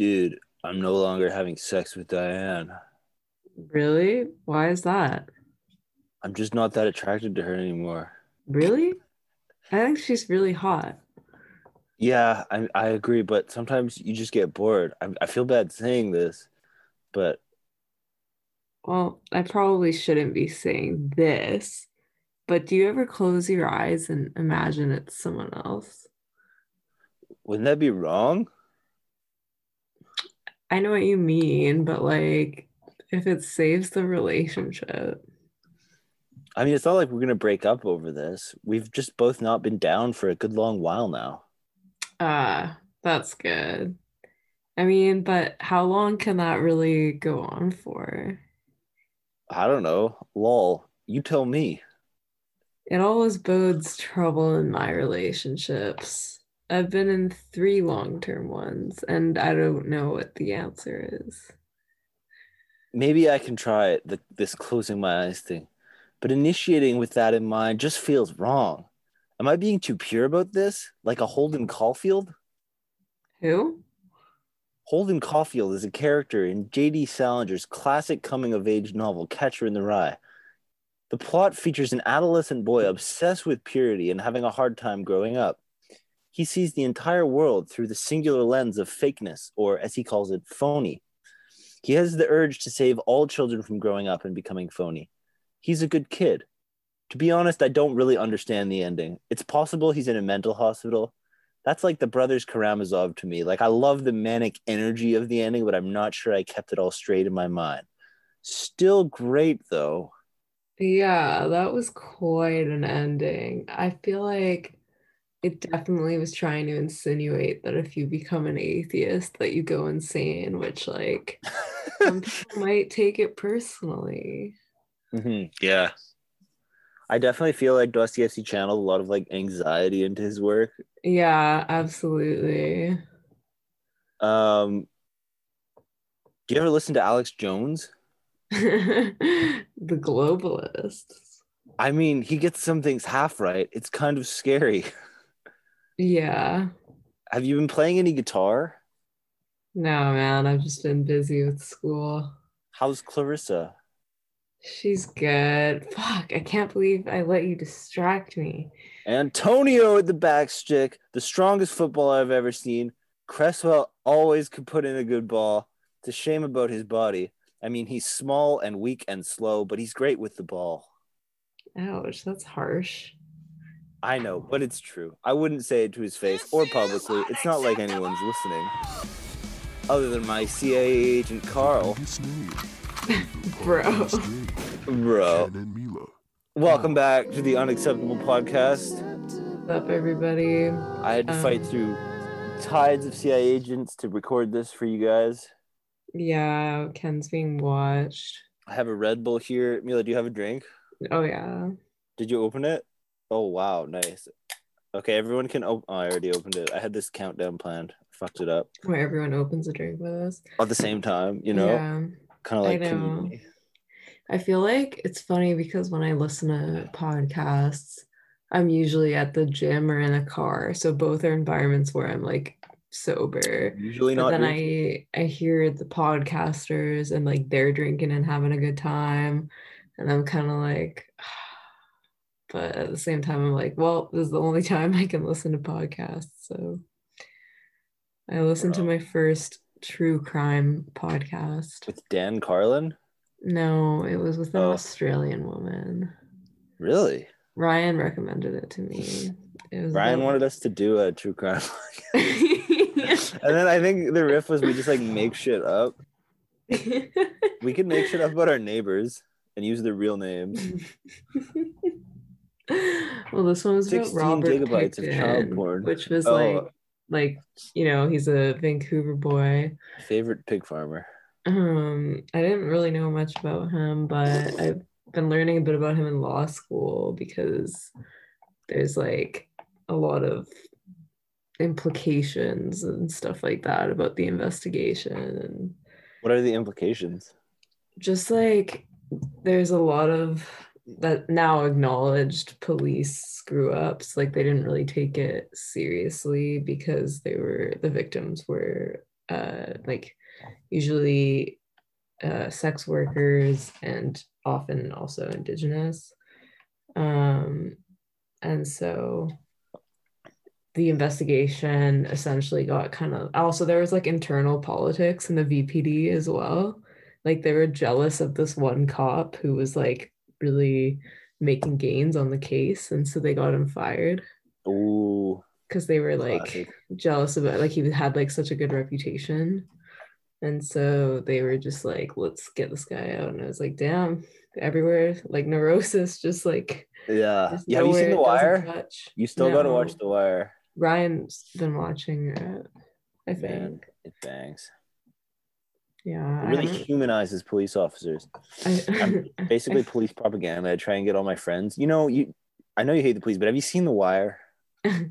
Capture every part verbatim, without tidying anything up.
dude, I'm no longer having sex with Diane. Really? Why is that? I'm just not that attracted to her anymore. Really? I think she's really hot. Yeah, I I agree, but sometimes you just get bored. I I feel bad saying this, but... Well, I probably shouldn't be saying this, but do you ever close your eyes and imagine it's someone else? Wouldn't that be wrong? I know what you mean, but like, if it saves the relationship. I mean, it's not like we're going to break up over this. We've just both not been down for a good long while now. Ah, uh, that's good. I mean, but how long can that really go on for? I don't know. Lol, you tell me. It always bodes trouble in my relationships. I've been in three long-term ones, and I don't know what the answer is. Maybe I can try it, the, this closing my eyes thing. But initiating with that in mind just feels wrong. Am I being too pure about this? Like a Holden Caulfield? Who? Holden Caulfield is a character in J D Salinger's classic coming-of-age novel, Catcher in the Rye. The plot features an adolescent boy obsessed with purity and having a hard time growing up. He sees the entire world through the singular lens of fakeness, or as he calls it, phony. He has the urge to save all children from growing up and becoming phony. He's a good kid. To be honest, I don't really understand the ending. It's possible he's in a mental hospital. That's like the Brothers Karamazov to me. Like, I love the manic energy of the ending, but I'm not sure I kept it all straight in my mind. Still great, though. Yeah, that was quite an ending. I feel like it definitely was trying to insinuate that if you become an atheist, that you go insane, which, like, some people might take it personally. Mm-hmm. Yeah. I definitely feel like Dusty F C channeled a lot of, like, anxiety into his work. Yeah, absolutely. Um, do you ever listen to Alex Jones? The globalists. I mean, he gets some things half right. It's kind of scary. Yeah. Have you been playing any guitar? No, man. I've just been busy with school. How's Clarissa? She's good. Fuck, I can't believe I let you distract me. Antonio at the backstick, the strongest footballer I've ever seen. Cresswell always could put in a good ball. It's a shame about his body. I mean, he's small and weak and slow, but he's great with the ball. Ouch, that's harsh. I know, but it's true. I wouldn't say it to his face or publicly. It's not like anyone's listening. Other than my C I A agent, Carl. Bro. Bro. Welcome back to the Unacceptable Podcast. What's up, everybody? I had to um, fight through tides of C I A agents to record this for you guys. Yeah, Ken's being watched. I have a Red Bull here. Mila, do you have a drink? Oh, yeah. Did you open it? Oh, wow. Nice. Okay, everyone can open. Oh, I already opened it. I had this countdown planned. I fucked it up. Where everyone opens a drink with us. At the same time, you know? Yeah. Kind of like I know. Community. I feel like it's funny because when I listen to podcasts, I'm usually at the gym or in a car. So both are environments where I'm like sober. Usually but not. Then drinking. I I hear the podcasters and like they're drinking and having a good time. And I'm kind of like... But at the same time, I'm like, well, this is the only time I can listen to podcasts. So I listened wow. to my first true crime podcast. With Dan Carlin? No, it was with an oh. Australian woman. Really? Ryan recommended it to me. It was Ryan like... wanted us to do a true crime podcast. And then I think the riff was we just like make shit up. We could make shit up about our neighbors and use their real names. Well, this one was about Robert Pickton, which was oh. like, like you know, he's a Vancouver boy. Favorite pig farmer. Um, I didn't really know much about him, but I've been learning a bit about him in law school because there's like a lot of implications and stuff like that about the investigation. And what are the implications? Just like there's a lot of that now acknowledged police screw-ups, like they didn't really take it seriously because they were the victims were uh, like usually uh, sex workers and often also Indigenous. Um, and so the investigation essentially got kind of, also there was like internal politics in the V P D as well. Like they were jealous of this one cop who was like really making gains on the case. And so they got him fired. Ooh. Because they were like Classic. jealous about, like he had like such a good reputation. And so they were just like, let's get this guy out. And I was like, damn, everywhere, like neurosis, just like. Yeah. Just yeah have you seen The Wire? You still no. got to watch The Wire. Ryan's been watching it, I think. Man, it bangs. Yeah, it really humanizes police officers. I, I'm basically police propaganda. I try and get all my friends. You know, you. I know you hate the police, but have you seen The Wire? I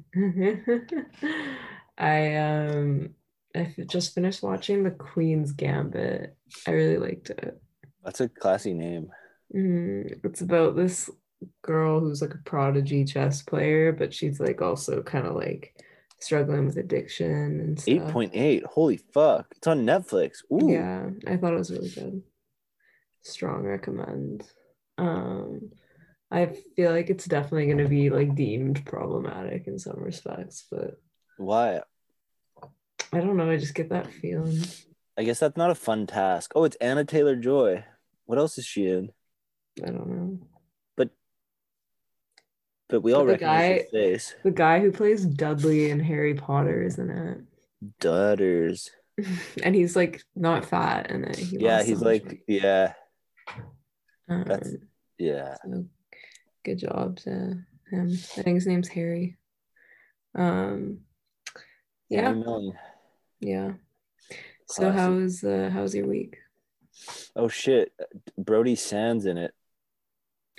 um, I just finished watching The Queen's Gambit. I really liked it. That's a classy name. Mm, it's about this girl who's like a prodigy chess player, but she's like also kind of like struggling with addiction and stuff. eight point eight Holy fuck. It's on Netflix. Ooh. Yeah, I thought it was really good. Strong recommend. Um, I feel like it's definitely going to be like deemed problematic in some respects, but why? I don't know. I just get that feeling. I guess that's not a fun task. Oh, it's Anna Taylor-Joy. What else is she in? I don't know. But we all but the recognize guy, his face. The guy who plays Dudley in Harry Potter, isn't it? Dudders. And he's like not fat in it. He yeah, he's so like, weight. yeah. Um, That's, yeah. So good job to him. I think his name's Harry. Um, yeah. Yeah. So how was uh, how's your week? Oh shit, Brody Sands in it.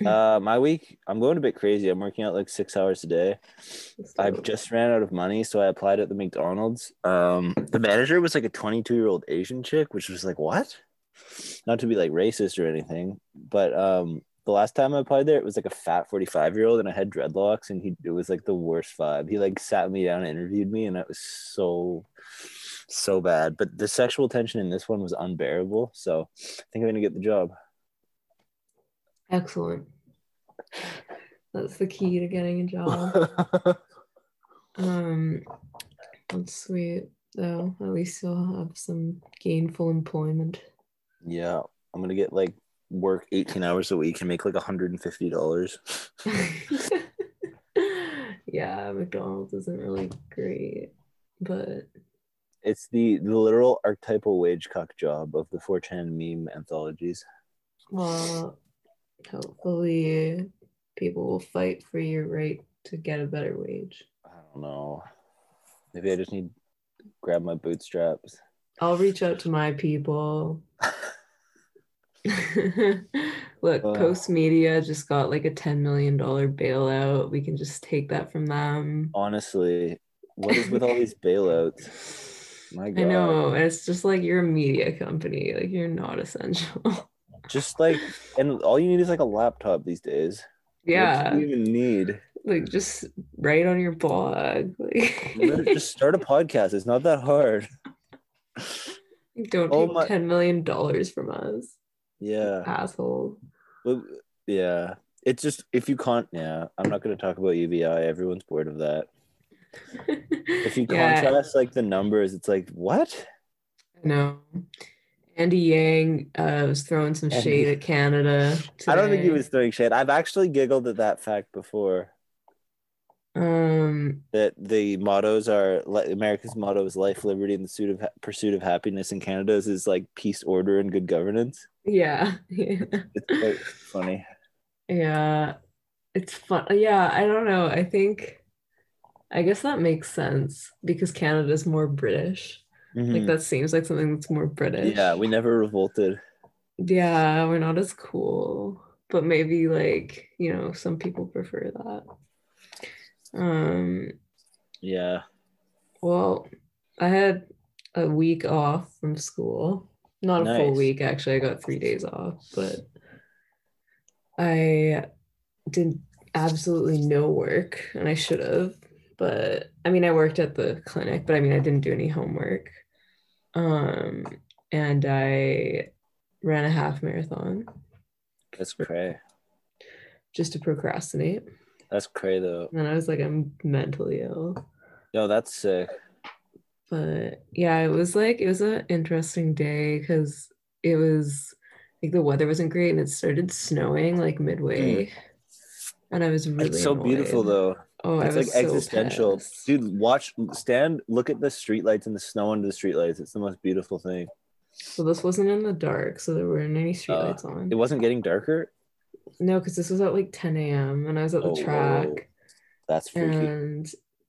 Uh, my week, I'm going a bit crazy. I'm working out like six hours a day. I just ran out of money, so I applied at the McDonald's. Um, the manager was like a twenty-two-year-old Asian chick, which was like, what? Not to be like racist or anything, but um, the last time I applied there, it was like a fat forty-five-year-old, and I had dreadlocks, and he it was like the worst vibe. He like sat me down and interviewed me, and that was so, so bad. But the sexual tension in this one was unbearable, so I think I'm going to get the job. Excellent. That's the key to getting a job. um, that's sweet, though. At least you'll have some gainful employment. Yeah, I'm gonna get like work eighteen hours a week and make like one hundred fifty dollars. Yeah, McDonald's isn't really great, but it's the, the literal archetypal wage cock job of the four chan meme anthologies. Well. Hopefully people will fight for your right to get a better wage. I don't know. Maybe I just need to grab my bootstraps. I'll reach out to my people. Look, uh, Coast Media just got like a ten million dollars bailout. We can just take that from them. Honestly, what is with all these bailouts? My God. I know. It's just like you're a media company. Like you're not essential. Just like, and all you need is like a laptop these days. Yeah. What do you even need? Like, just write on your blog. Like, just start a podcast. It's not that hard. Don't oh take my... ten million dollars from us. Yeah. Asshole. Yeah. It's just, if you can't, yeah, I'm not going to talk about U V I. Everyone's bored of that. If you yeah. contrast like the numbers, it's like, what? No. Andy Yang uh, was throwing some Andy. shade at Canada today. I don't think he was throwing shade. I've actually giggled at that fact before. Um, that the mottos are America's motto is life, liberty, and the pursuit of pursuit of happiness. And Canada's is like peace, order, and good governance. Yeah, yeah. It's quite funny. Yeah, it's fun. Yeah, I don't know. I think, I guess that makes sense because Canada's more British. Mm-hmm. Like that seems like something that's more British. Yeah, we never revolted. Yeah, we're not as cool, but maybe like, you know, some people prefer that. Um yeah. Well, I had a week off from school. Not a nice. full week actually. I got three days off, but I did absolutely no work and I should have. But I mean, I worked at the clinic, but I mean, I didn't do any homework. Um, and I ran a half marathon. That's cray. Just to procrastinate. That's cray though. And I was like, I'm mentally ill. No, that's sick. But yeah, it was like, it was an interesting day because it was like the weather wasn't great and it started snowing like midway. Mm. And I was really It's so annoyed. Beautiful though. Oh, it's I was like so existential. Pissed. Dude, watch, stand, look at the streetlights and the snow under the streetlights. It's the most beautiful thing. So this wasn't in the dark, so there weren't any streetlights uh, on. It wasn't getting darker? No, because this was at like ten a.m. and I was at the oh, track. That's freaky. And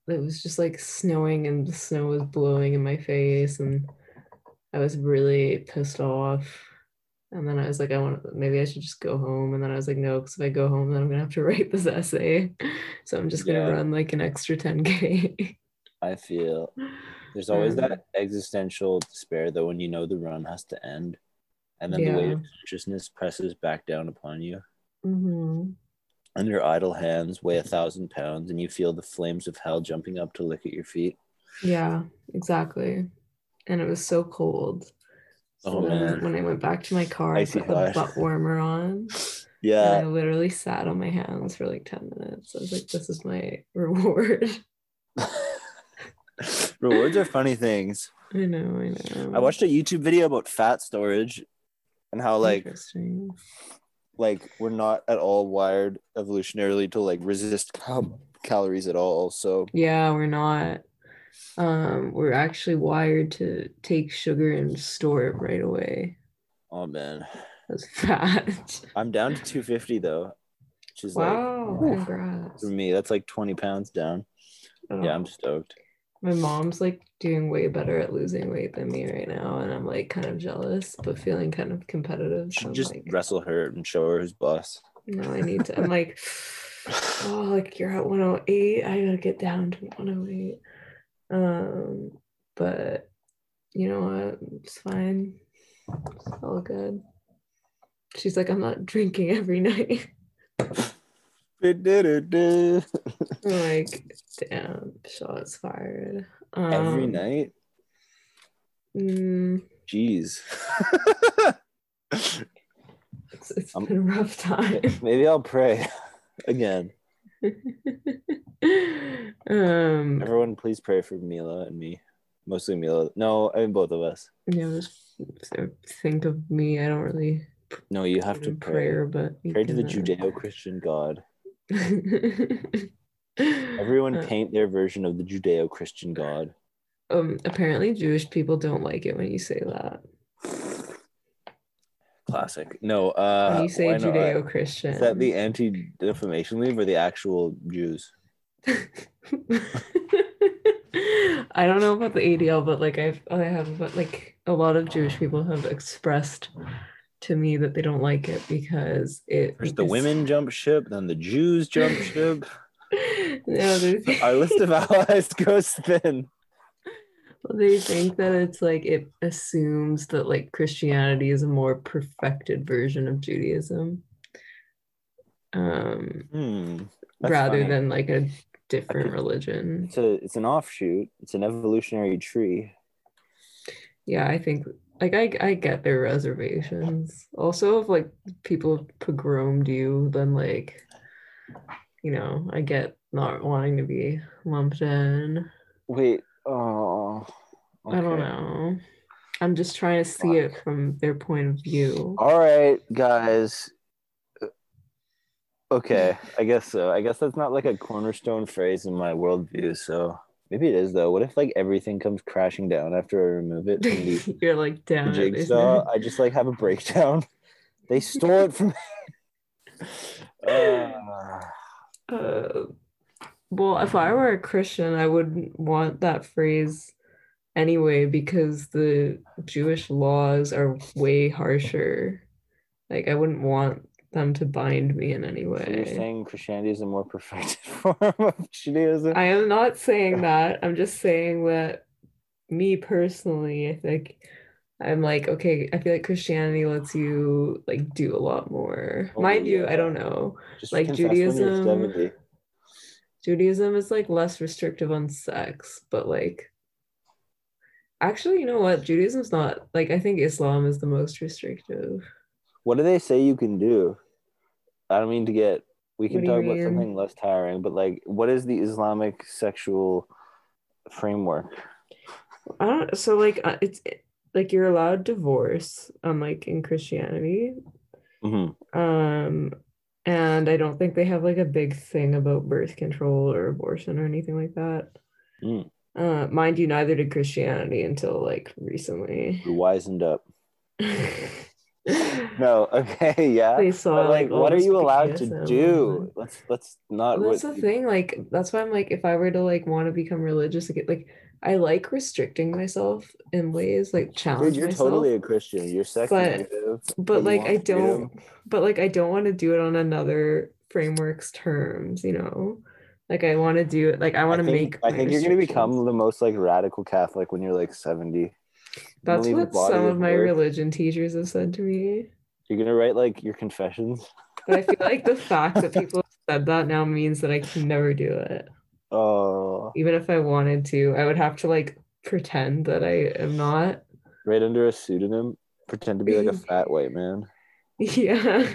it was just like snowing and the snow was blowing in my face and I was really pissed off. And then I was like, I want, maybe I should just go home. And then I was like, no, because if I go home, then I'm going to have to write this essay. So I'm just going to yeah. run like an extra ten K. I feel there's always um, that existential despair though when you know the run has to end. And then yeah. the weight of consciousness presses back down upon you. Mm-hmm. And your idle hands weigh a thousand pounds and you feel the flames of hell jumping up to lick at your feet. Yeah, exactly. And it was so cold. So oh, man. When I went back to my car, I put the butt warmer on. Yeah. And I literally sat on my hands for like ten minutes. I was like, this is my reward. Rewards are funny things. I know, I know. I watched a YouTube video about fat storage and how like, like we're not at all wired evolutionarily to like resist cal- calories at all. So yeah, we're not. Um, we're actually wired to take sugar and store it right away. Oh man, that's fat. I'm down to two fifty though, which is wow, like congrats. For me, that's like twenty pounds down. Oh. Yeah, I'm stoked. My mom's like doing way better at losing weight than me right now, and I'm like kind of jealous, but feeling kind of competitive. So just like, wrestle her and show her who's boss. No, I need to. I'm like, oh, like you're at one oh eight. I gotta get down to one oh eight. Um, but you know what? It's fine. It's all good. She's like, I'm not drinking every night. Like, damn, shots fired. Um, every night? Mm, Jeez. it's it's been a rough time. Maybe I'll pray again. um everyone please pray for Mila and me, mostly Mila. No, I mean both of us. Yeah, just think of me. I don't really no you have to pray prayer, but pray to the Judeo-Christian God. Everyone paint their version of the Judeo-Christian God. Um apparently Jewish people don't like it when you say that. Classic. No, uh when you say Judeo-Christian. Is that the anti-defamation league or the actual Jews? I don't know about the A D L, but like I've I have but like a lot of Jewish people have expressed to me that they don't like it because it There's because... the women jump ship, then the Jews jump ship. No, there's... Our list of allies goes thin. Well, they think that it's like it assumes that like Christianity is a more perfected version of Judaism, um, mm, rather funny. Than like a different could, religion. It's a it's an offshoot. It's an evolutionary tree. Yeah, I think like I I get their reservations. Also, if like people pogromed you, then like you know I get not wanting to be lumped in. Wait. Oh, okay. I don't know. I'm just trying to see it from their point of view. All right, guys. Okay, I guess so. I guess that's not like a cornerstone phrase in my worldview. So maybe it is though. What if like everything comes crashing down after I remove it? The, You're like down. Jigsaw. I just like have a breakdown. They stole it from me. uh, uh. Well, if I were a Christian, I wouldn't want that phrase anyway because the Jewish laws are way harsher. Like, I wouldn't want them to bind me in any way. So you're saying Christianity is a more perfected form of Judaism? I am not saying that. I'm just saying that me personally, I think I'm like, okay, I feel like Christianity lets you, like, do a lot more. Oh, Mind yeah. you, I don't know. Just like, Judaism... Judaism is like less restrictive on sex, but like Actually, you know what? Judaism's not, like, I think Islam is the most restrictive. What do they say you can do? I don't mean to get, we can talk about something less tiring, but, like, what is the Islamic sexual framework? I don't, so, like, it's, like, you're allowed divorce, unlike in Christianity. Mm-hmm. Um, and I don't think they have, like, a big thing about birth control or abortion or anything like that. Mm. Uh, mind you, neither did Christianity until, like, recently. You wisened up. No, okay, yeah. They saw, but, like, like what are you allowed to do? Let's let's not. Well, that's what, the thing. Like, that's why I'm like, if I were to, like, want to become religious, like, like I like restricting myself in ways, like, challenge. Dude, you're myself, totally a Christian. You're second. But, but like I don't. Freedom. But like I don't want to do it on another framework's terms. You know. Like, I want to do it. Like, I want to make. I think you're going to become the most, like, radical Catholic when you're, like, seventy. That's what some of my religion teachers have said to me. You're going to write, like, your confessions. But I feel like the fact that people have said that now means that I can never do it. Oh. Even if I wanted to, I would have to, like, pretend that I am not. Right under a pseudonym, pretend to be, like, a fat white man. Yeah,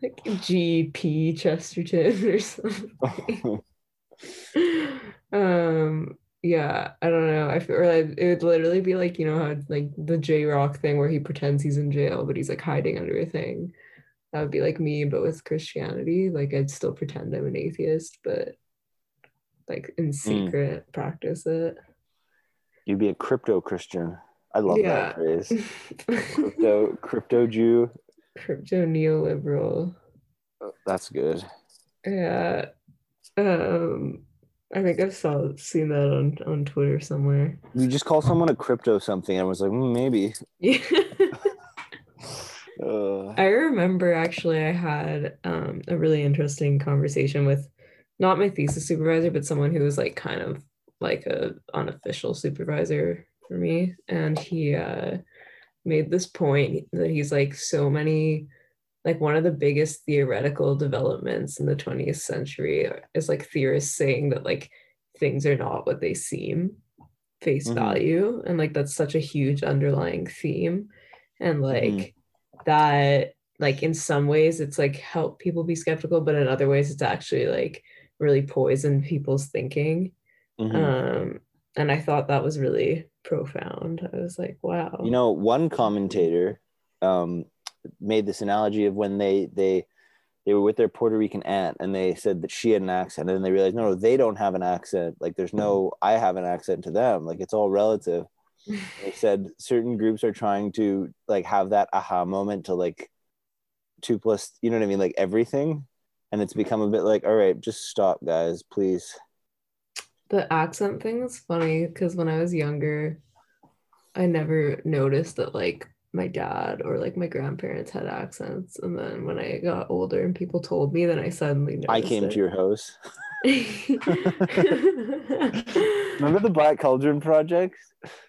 like G P Chesterton or something. um, yeah, I don't know. I feel like it would literally be like, you know how, like, the J Rock thing where he pretends he's in jail but he's, like, hiding under a thing. That would be like me, but with Christianity. Like, I'd still pretend I'm an atheist, but, like, in secret, mm. practice it. You'd be a crypto Christian. I love yeah. that phrase. Crypto, crypto Jew. Crypto neoliberal. Oh, that's good. Yeah. Um, I think I've saw, seen that on, on Twitter somewhere. You just call someone a crypto something. I was like, mm, maybe. Yeah. uh. I remember, actually, I had um, a really interesting conversation with, not my thesis supervisor, but someone who was, like, kind of like a unofficial supervisor for me, and he uh made this point that he's like, so many, like, one of the biggest theoretical developments in the twentieth century is, like, theorists saying that, like, things are not what they seem face mm-hmm. value, and, like, that's such a huge underlying theme, and, like, mm-hmm. that, like, in some ways it's, like, help people be skeptical, but in other ways it's actually, like, really poison people's thinking. Mm-hmm. um and I thought that was really profound. I was like, wow. You know, one commentator um, made this analogy of when they they they were with their Puerto Rican aunt, and they said that she had an accent, and then they realized, no, no, they don't have an accent. Like, there's no, I have an accent to them. Like, it's all relative. They said certain groups are trying to, like, have that aha moment to, like, two plus, you know what I mean? Like, everything. And it's become a bit like, all right, just stop, guys, please. The accent thing is funny, because when I was younger, I never noticed that, like, my dad or, like, my grandparents had accents. And then when I got older and people told me, then I suddenly noticed. I came it. to your house. Remember the Black Cauldron projects?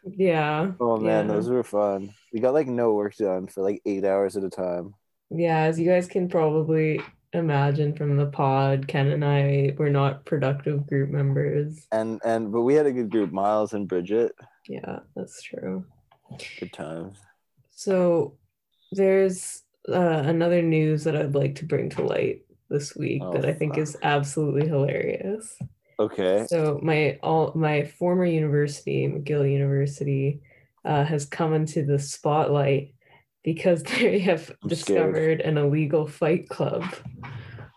Yeah. Oh, man, yeah. Those were fun. We got, like, no work done for, like, eight hours at a time. Yeah, as you guys can probably imagine from the pod, Ken and I were not productive group members, and and but we had a good group, Miles and Bridget. Yeah, that's true. Good times. So there's uh, another news that I'd like to bring to light this week oh, that I think fuck. is absolutely hilarious. Okay. So my all my former university, McGill University, uh, has come into the spotlight because they have I'm discovered scared. an illegal fight club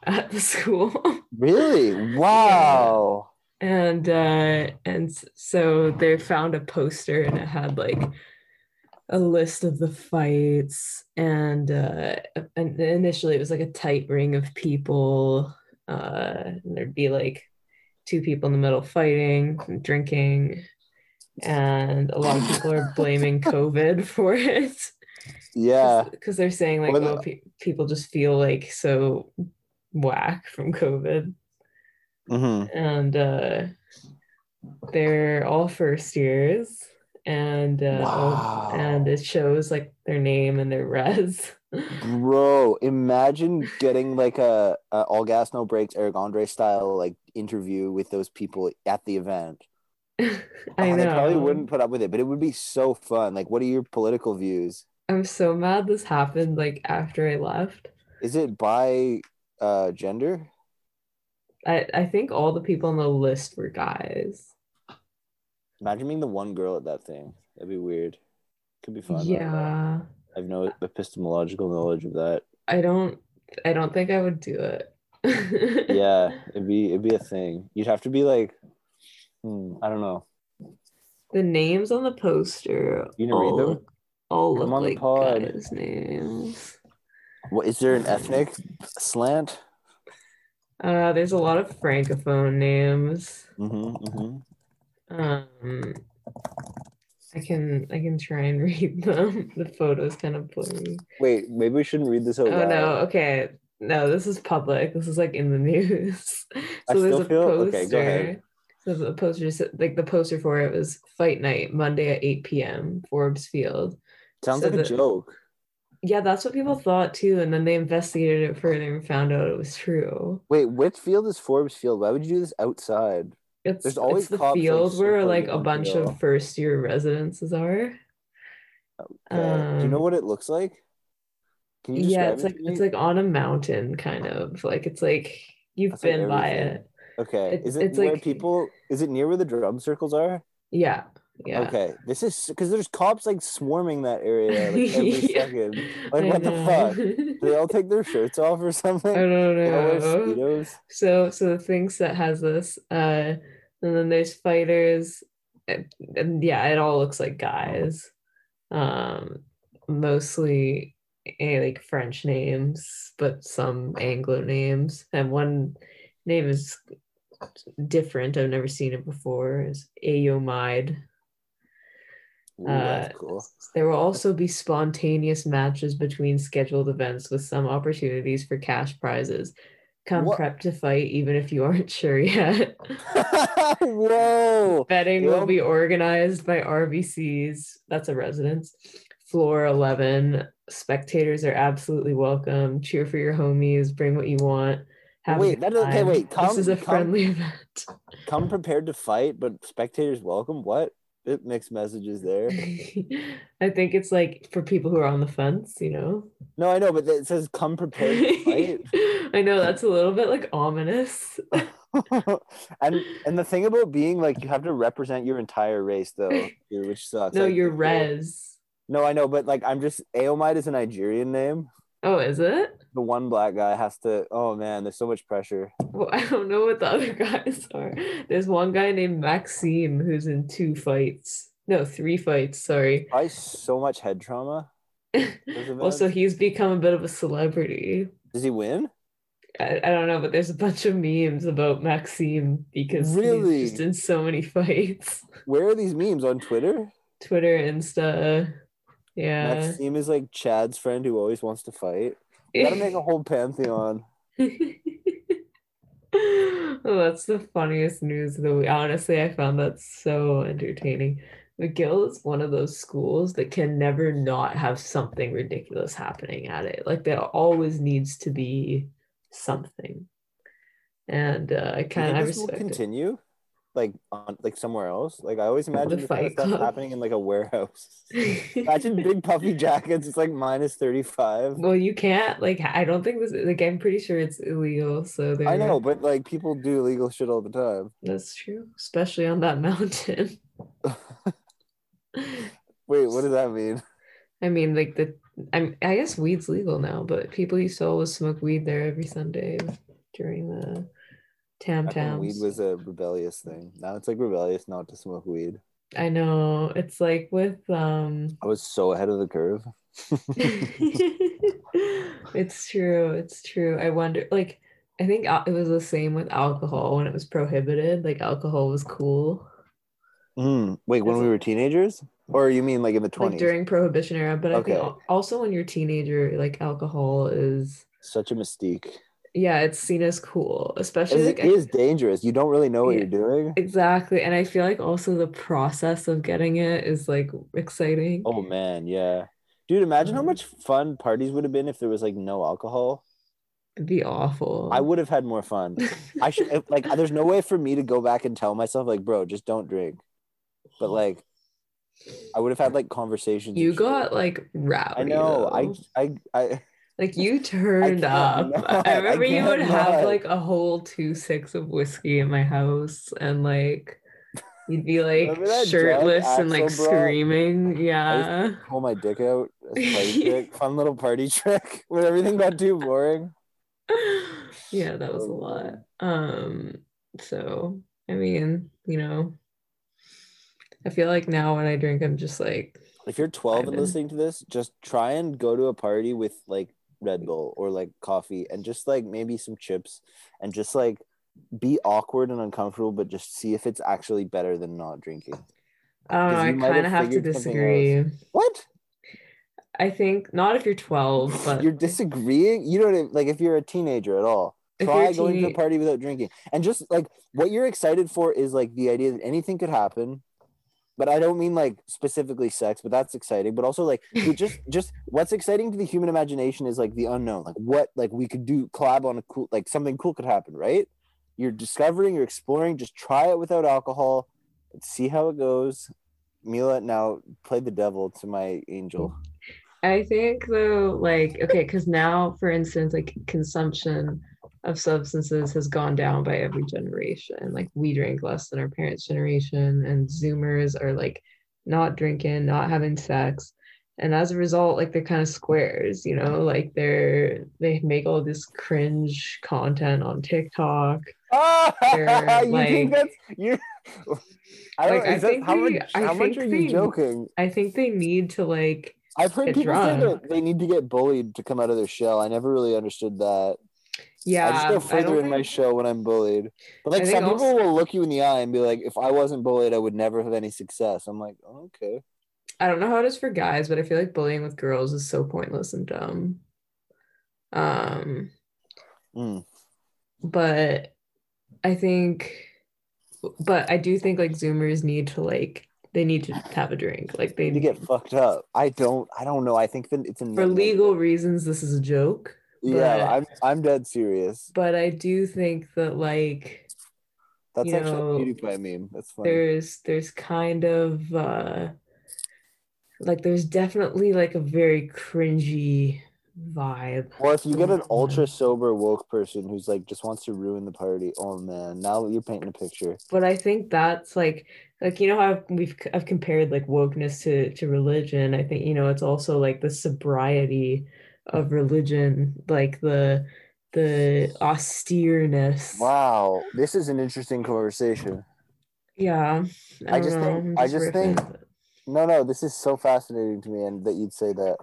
at the school. Really? Wow. Yeah. And uh, and so they found a poster, and it had, like, a list of the fights, and uh, and initially it was, like, a tight ring of people, uh, and there'd be, like, two people in the middle fighting and drinking, and a lot of people are blaming COVID for it. Yeah, because they're saying, like, well, oh, pe- people just feel, like, so whack from COVID. Mm-hmm. And uh they're all first years, and uh wow. all, and it shows, like, their name and their res. Bro, imagine getting, like, a, a all gas no breaks Eric Andre style, like, interview with those people at the event. I know. They probably wouldn't put up with it, but it would be so fun. Like, what are your political views? I'm so mad this happened, like, after I left. Is it by uh, gender? I, I think all the people on the list were guys. Imagine being the one girl at that thing. That'd be weird. Could be fun. Yeah. I have no epistemological knowledge of that. I don't I don't think I would do it. Yeah, it'd be it'd be a thing. You'd have to be like, hmm, I don't know. The names on the poster. You need to read them? All look like guys' names. What, is there an ethnic slant? Uh, there's a lot of francophone names. Mm-hmm, mm-hmm. Um, I can I can try and read them. The photo's kind of blurry. Wait, maybe we shouldn't read this out loud. Oh no, okay. No, this is public. This is like in the news. So I there's still a feel... poster. Okay, go ahead. So the poster, like the poster for it was Fight Night Monday at eight p.m. Forbes Field. Sounds so like that... a joke. Yeah, that's what people thought too, and then they investigated it further and found out it was true. Wait, which field is Forbes Field? Why would you do this outside? It's, There's always it's the field where like a bunch field. of first-year residences are. Okay. Um, do you know what it looks like? Can you yeah, it's it like it's like on a mountain, kind of like it's like you've that's been like by it. Okay, it, is it near like, people? Is it near where the drum circles are? Yeah. Yeah. Okay, this is because there's cops like swarming that area like every yeah. second. Like, I what know. the fuck? Do they all take their shirts off or something? I don't know. So, so the thing that has this, uh, and then there's fighters, and, and yeah, it all looks like guys, um, mostly eh, like French names, but some Anglo names, and one name is different. I've never seen it before. It's Ayomide. Ooh, that's cool. Uh, there will also be spontaneous matches between scheduled events with some opportunities for cash prizes. Come what? prep to fight, even if you aren't sure yet. Whoa! Betting Whoa. will be organized by R B Cs. That's a residence. Floor eleven. Spectators are absolutely welcome. Cheer for your homies. Bring what you want. Have wait, that doesn't, okay, wait. Come, this is a come, friendly event. Come prepared to fight, but spectators welcome. What? It mixed messages there. I think it's like for people who are on the fence, you know. No, I know, but it says come prepared to fight. I know, that's a little bit like ominous. and and the thing about being like you have to represent your entire race though, which sucks. No, like, you're res. No, I know, but like I'm just Ayomide is a Nigerian name. Oh, is it? The one black guy has to, oh man, there's so much pressure. Well, I don't know what the other guys are. There's one guy named Maxime who's in two fights. No, three fights, sorry. I so much head trauma. Also, he's become a bit of a celebrity. Does he win? I, I don't know, but there's a bunch of memes about Maxime because really? he's just in so many fights. Where are these memes? On Twitter? Twitter, Insta. Yeah. Maxime is like Chad's friend who always wants to fight. You gotta make a whole pantheon. Well, that's the funniest news of the week. Honestly, I found that so entertaining. McGill is one of those schools that can never not have something ridiculous happening at it. Like, there always needs to be something. And uh, I kind of respect continue? It. Like on like somewhere else. Like I always imagine the fight stuff happening in like a warehouse. Imagine big puffy jackets. It's like minus thirty-five. Well, you can't like I don't think this like I'm pretty sure it's illegal. So I know, but like people do illegal shit all the time. That's true, especially on that mountain. Wait, what does that mean? I mean, like the I'm I guess weed's legal now, but people used to always smoke weed there every Sunday during the. Tam Tams. Weed was a rebellious thing. Now it's like rebellious not to smoke weed. I know. It's like with um I was so ahead of the curve. It's true. It's true. I wonder like I think it was the same with alcohol when it was prohibited. Like alcohol was cool. Mm. Wait, when Is we it... were teenagers? Or you mean like in the twenties? Like during Prohibition era, but okay. I think also when you're a teenager, like alcohol is such a mystique. Yeah, it's seen as cool, especially like, it is dangerous. You don't really know what yeah, you're doing. Exactly. And I feel like also the process of getting it is like exciting. Oh man, yeah. Dude, imagine um, how much fun parties would have been if there was like no alcohol. It'd be awful. I would have had more fun. I should like there's no way for me to go back and tell myself like, bro, just don't drink. but like I would have had like conversations. You got like rowdy. I know. Though. I I I like you turned I up. Not. I remember I you would not. have like a whole two six of whiskey in my house, and like you'd be like shirtless and like bro? screaming. Yeah. I used to pull my dick out. Trick. Fun little party trick when everything got too boring. Yeah, that was a lot. Um, so I mean, you know, I feel like now when I drink, I'm just like. If you're twelve and listening to this, just try and go to a party with like Red Bull or like coffee and just like maybe some chips and just like be awkward and uncomfortable, but just see if it's actually better than not drinking. Oh, I kind of have to disagree. What? I think not if you're twelve, but you're disagreeing. You don't like if you're a teenager at all. Try going to a party without drinking, and just like what you're excited for is like the idea that anything could happen. But I don't mean like specifically sex, but that's exciting. But also like just just what's exciting to the human imagination is like the unknown, like what like we could do collab on a cool like something cool could happen, right? You're discovering, you're exploring. Just try it without alcohol, and see how it goes. Mila now played the devil to my angel. I think though, like okay, because now, for instance, like consumption of substances has gone down by every generation. Like we drink less than our parents' generation, and Zoomers are like not drinking, not having sex, and as a result, like they're kind of squares, you know, like they're they make all this cringe content on TikTok. Oh, you like, think that's you? I don't. Like, I think that, how they, much, I how think much are they, you joking? I think they need to like. I've heard people drunk. say that they need to get bullied to come out of their shell. I never really understood that. Yeah, I just go further in think... my show when I'm bullied. But like some also... people will look you in the eye and be like, "If I wasn't bullied, I would never have any success." I'm like, oh, okay. I don't know how it is for guys, but I feel like bullying with girls is so pointless and dumb. Um, mm. but I think, but I do think like Zoomers need to like. They need to have a drink. Like they need to get fucked up. I don't. I don't know. I think that it's a for legal reasons. This is a joke. Yeah, but, I'm. I'm dead serious. But I do think that like. That's you actually know, a beauty by meme. That's funny. There's there's kind of uh, like there's definitely like a very cringy vibe. Or if you get an ultra sober woke person who's like just wants to ruin the party. Oh man, now you're painting a picture. But I think that's like. Like, you know how we've I've compared like wokeness to, to religion. I think, you know, it's also like the sobriety of religion, like the the austereness. Wow. This is an interesting conversation. Yeah. I, I just know. think just I just think no, no, this is so fascinating to me, and that you'd say that.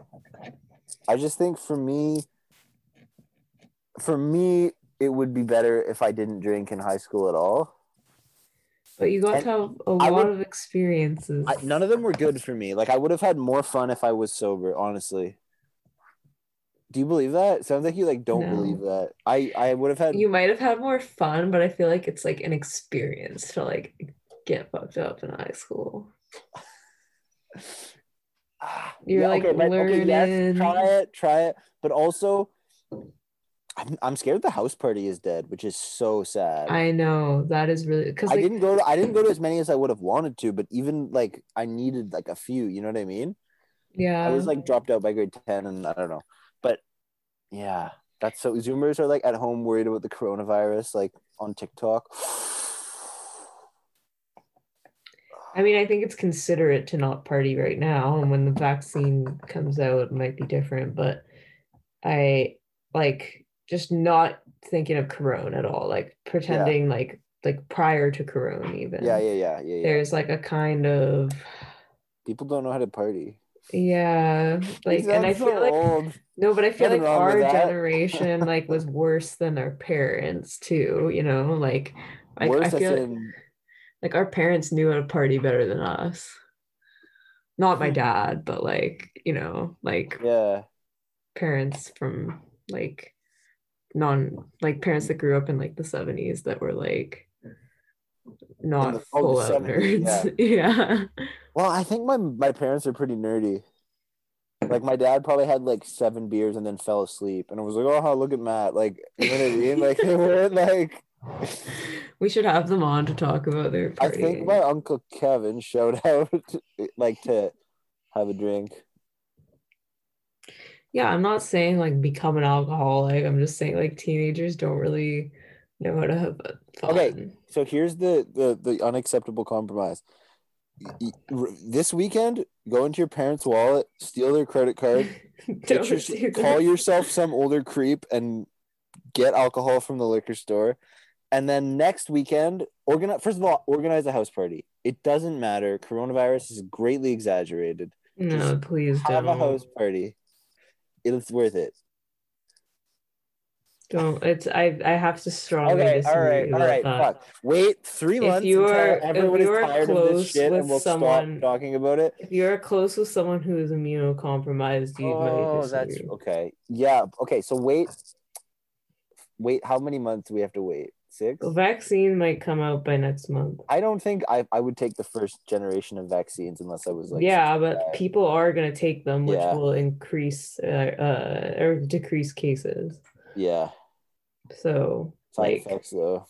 I just think for me for me it would be better if I didn't drink in high school at all. But you got and to have a lot would, of experiences. I, none of them were good for me. Like, I would have had more fun if I was sober, honestly. Do you believe that? Sounds like you, like, don't no. believe that. I, I would have had... You might have had more fun, but I feel like it's, like, an experience to, like, get fucked up in high school. You're, yeah, like, okay, learning... But, okay, yes, try it, try it. But also... I'm, I'm scared the house party is dead, which is so sad. I know, that is really because like, I didn't go to I didn't go to as many as I would have wanted to, but even like I needed like a few, you know what I mean? Yeah. I was like dropped out by grade ten, and I don't know. But yeah, that's so Zoomers are like at home worried about the coronavirus, like on TikTok. I mean, I think it's considerate to not party right now, and when the vaccine comes out, it might be different, but I like just not thinking of Corona at all, like pretending yeah. like like prior to Corona even. Yeah, yeah, yeah, yeah, yeah. There's like a kind of... People don't know how to party. Yeah. Like, and I so feel like... Old. No, but I feel Nothing like our generation like was worse than our parents too, you know? Like, I, worse I feel like, in... like our parents knew how to party better than us. Not my dad, but like, you know, like yeah. parents from like... non like parents that grew up in like the seventies that were like not the, full oh, out nerds. Yeah. yeah well I think my my parents are pretty nerdy. Like my dad probably had like seven beers and then fell asleep, and I was like, oh look at Matt, like you know what I mean? Like they weren't like We should have them on to talk about their party. I think my Uncle Kevin showed out, like, to have a drink. Yeah, I'm not saying, like, become an alcoholic. I'm just saying, like, teenagers don't really know how to have fun. Okay, so here's the, the, the unacceptable compromise. This weekend, go into your parents' wallet, steal their credit card, don't your, call yourself some older creep, and get alcohol from the liquor store. And then next weekend, organize. First of all, organize a house party. It doesn't matter. Coronavirus is greatly exaggerated. No, just please have don't. a house party. It's worth it. Don't. It's. I. I have to strongly okay, disagree. All right. All right. That. Fuck. Wait three if months you are, until everyone you is tired of this shit, and we'll someone, stop talking about it. If you're close with someone who is immunocompromised, you oh, might disagree. That's okay. Yeah. Okay. So wait. Wait. How many months do we have to wait? Six? The vaccine might come out by next month. I don't think I I would take the first generation of vaccines unless I was like yeah, but bad. people are gonna take them, which yeah. will increase uh, uh or decrease cases. Yeah. So side like, effects though.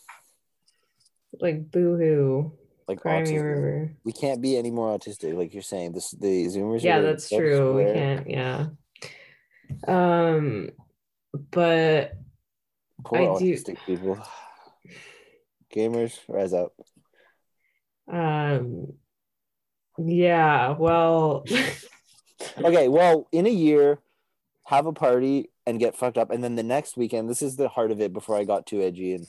Like boohoo. Like autism. We can't be any more autistic, like you're saying. This the Zoomers. Yeah, are that's true. Square. We can't. Yeah. Um, but poor I autistic do... people. Gamers, rise up. Um, yeah, well. Okay, well, in a year, have a party and get fucked up. And then the next weekend, this is the heart of it before I got too edgy. And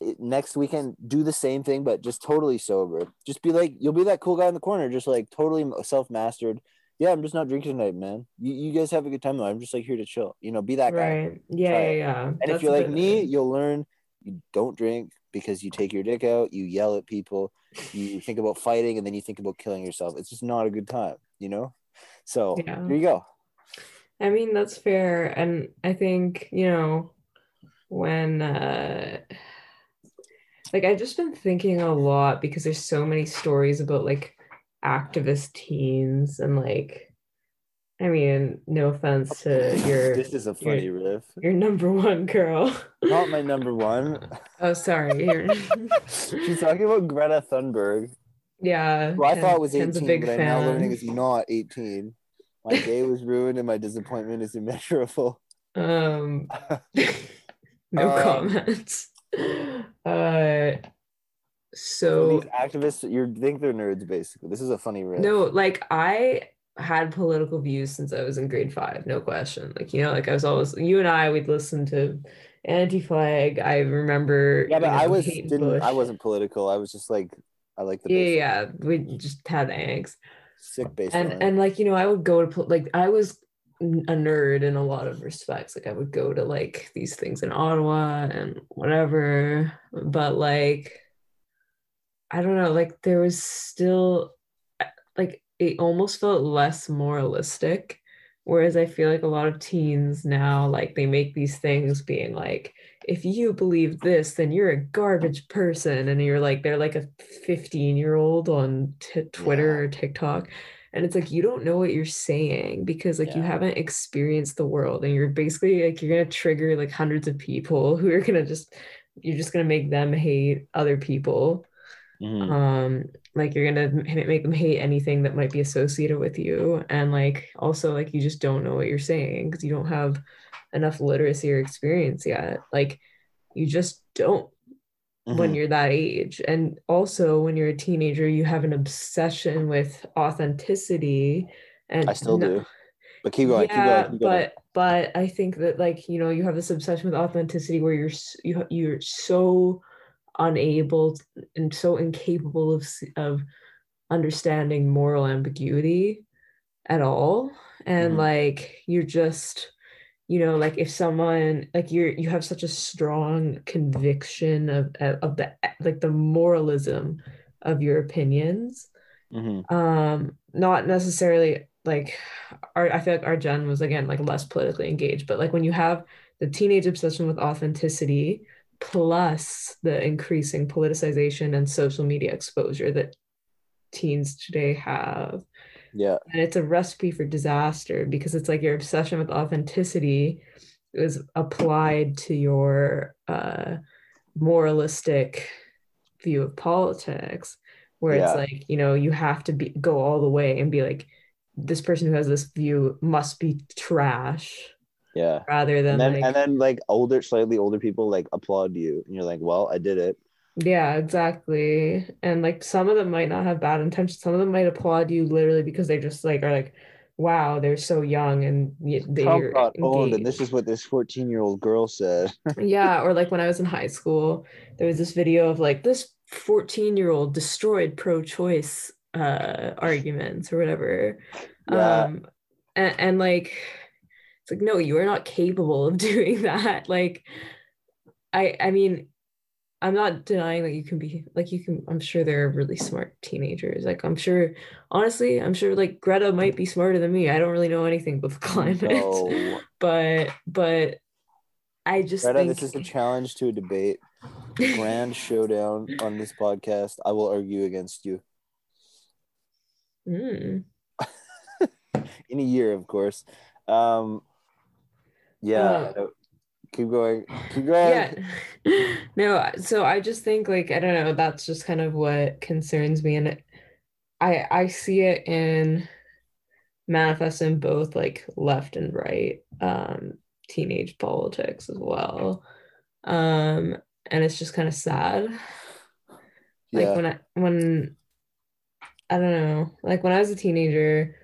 it, next weekend, do the same thing, but just totally sober. Just be like, you'll be that cool guy in the corner, just like totally self-mastered. Yeah, I'm just not drinking tonight, man. You, you guys have a good time, though. I'm just like here to chill. You know, be that guy. Right. Yeah, yeah, yeah. And That's if you're like me, you'll learn. You don't drink because you take your dick out, you yell at people, you think about fighting, and then you think about killing yourself. It's just not a good time, you know? So yeah. Here you go. I mean, that's fair. And I think, you know, when, uh, like, I've just been thinking a lot because there's so many stories about, like, activist teens and, like, I mean, no offense to your. This is a funny your, riff. Your number one girl. Not my number one. Oh, sorry. She's talking about Greta Thunberg. Yeah. Who I Ken, thought was Ken's eighteen, but I'm now learning is not eighteen. My day was ruined, and my disappointment is immeasurable. Um. no uh, comments. Uh. So. These activists, you think they're nerds, basically. This is a funny riff. No, like I. had political views since I was in grade five, no question. Like, you know, like I was always, you and I, we'd listen to Anti-Flag. I remember. Yeah, but you know, I was didn't, I wasn't political. I was just like, I like the. Yeah, yeah, yeah. We just had angst. Sick baseline. And and like you know, I would go to like I was a nerd in a lot of respects. Like I would go to like these things in Ottawa and whatever, but like, I don't know. Like there was still, like. It almost felt less moralistic, whereas I feel like a lot of teens now, like they make these things being like, if you believe this, then you're a garbage person. And you're like, they're like a fifteen year old on t- Twitter yeah. or TikTok. And it's like, you don't know what you're saying because like yeah. you haven't experienced the world and you're basically like, you're going to trigger like hundreds of people who are going to just, you're just going to make them hate other people. Mm-hmm. Um, like you're gonna make them hate anything that might be associated with you, and like also like you just don't know what you're saying because you don't have enough literacy or experience yet. Like you just don't mm-hmm. when you're that age, and also when you're a teenager, you have an obsession with authenticity. And I still no- do, but keep going. Yeah, keep going, keep going. but but I think that like you know you have this obsession with authenticity where you're you you're so. unable and so incapable of of understanding moral ambiguity at all, and mm-hmm. like you're just you know like if someone like you're you have such a strong conviction of of the like the moralism of your opinions mm-hmm. um not necessarily like our, I feel like our gen was again like less politically engaged, but like when you have the teenage obsession with authenticity plus the increasing politicization and social media exposure that teens today have. Yeah. And it's a recipe for disaster because it's like your obsession with authenticity is applied to your uh, moralistic view of politics, where yeah. it's like, you know, you have to be go all the way and be like, this person who has this view must be trash. Yeah. Rather than and then, like, and then like older, slightly older people like applaud you, and you're like, well, I did it. Yeah, exactly. And like some of them might not have bad intentions. Some of them might applaud you literally because they just like are like, wow, they're so young and they're old, and this is what this fourteen year old girl said. Yeah. Or like when I was in high school, there was this video of like this fourteen year old destroyed pro-choice uh arguments or whatever. Yeah. um and, and like it's like, no, you are not capable of doing that. Like I I mean, I'm not denying that you can be like, you can, I'm sure there are really smart teenagers. Like, I'm sure, honestly, I'm sure like Greta might be smarter than me. I don't really know anything about the climate, no. but, but I just Greta, think this is a challenge to a debate. Grand showdown on this podcast. I will argue against you. Mm. In a year, of course. Um, yeah. Uh, keep going keep going yeah. No, so I just think like, I don't know, that's just kind of what concerns me, and I I see it in manifest in both like left and right um teenage politics as well, um and it's just kind of sad. Like yeah. when I when I don't know like when I was a teenager,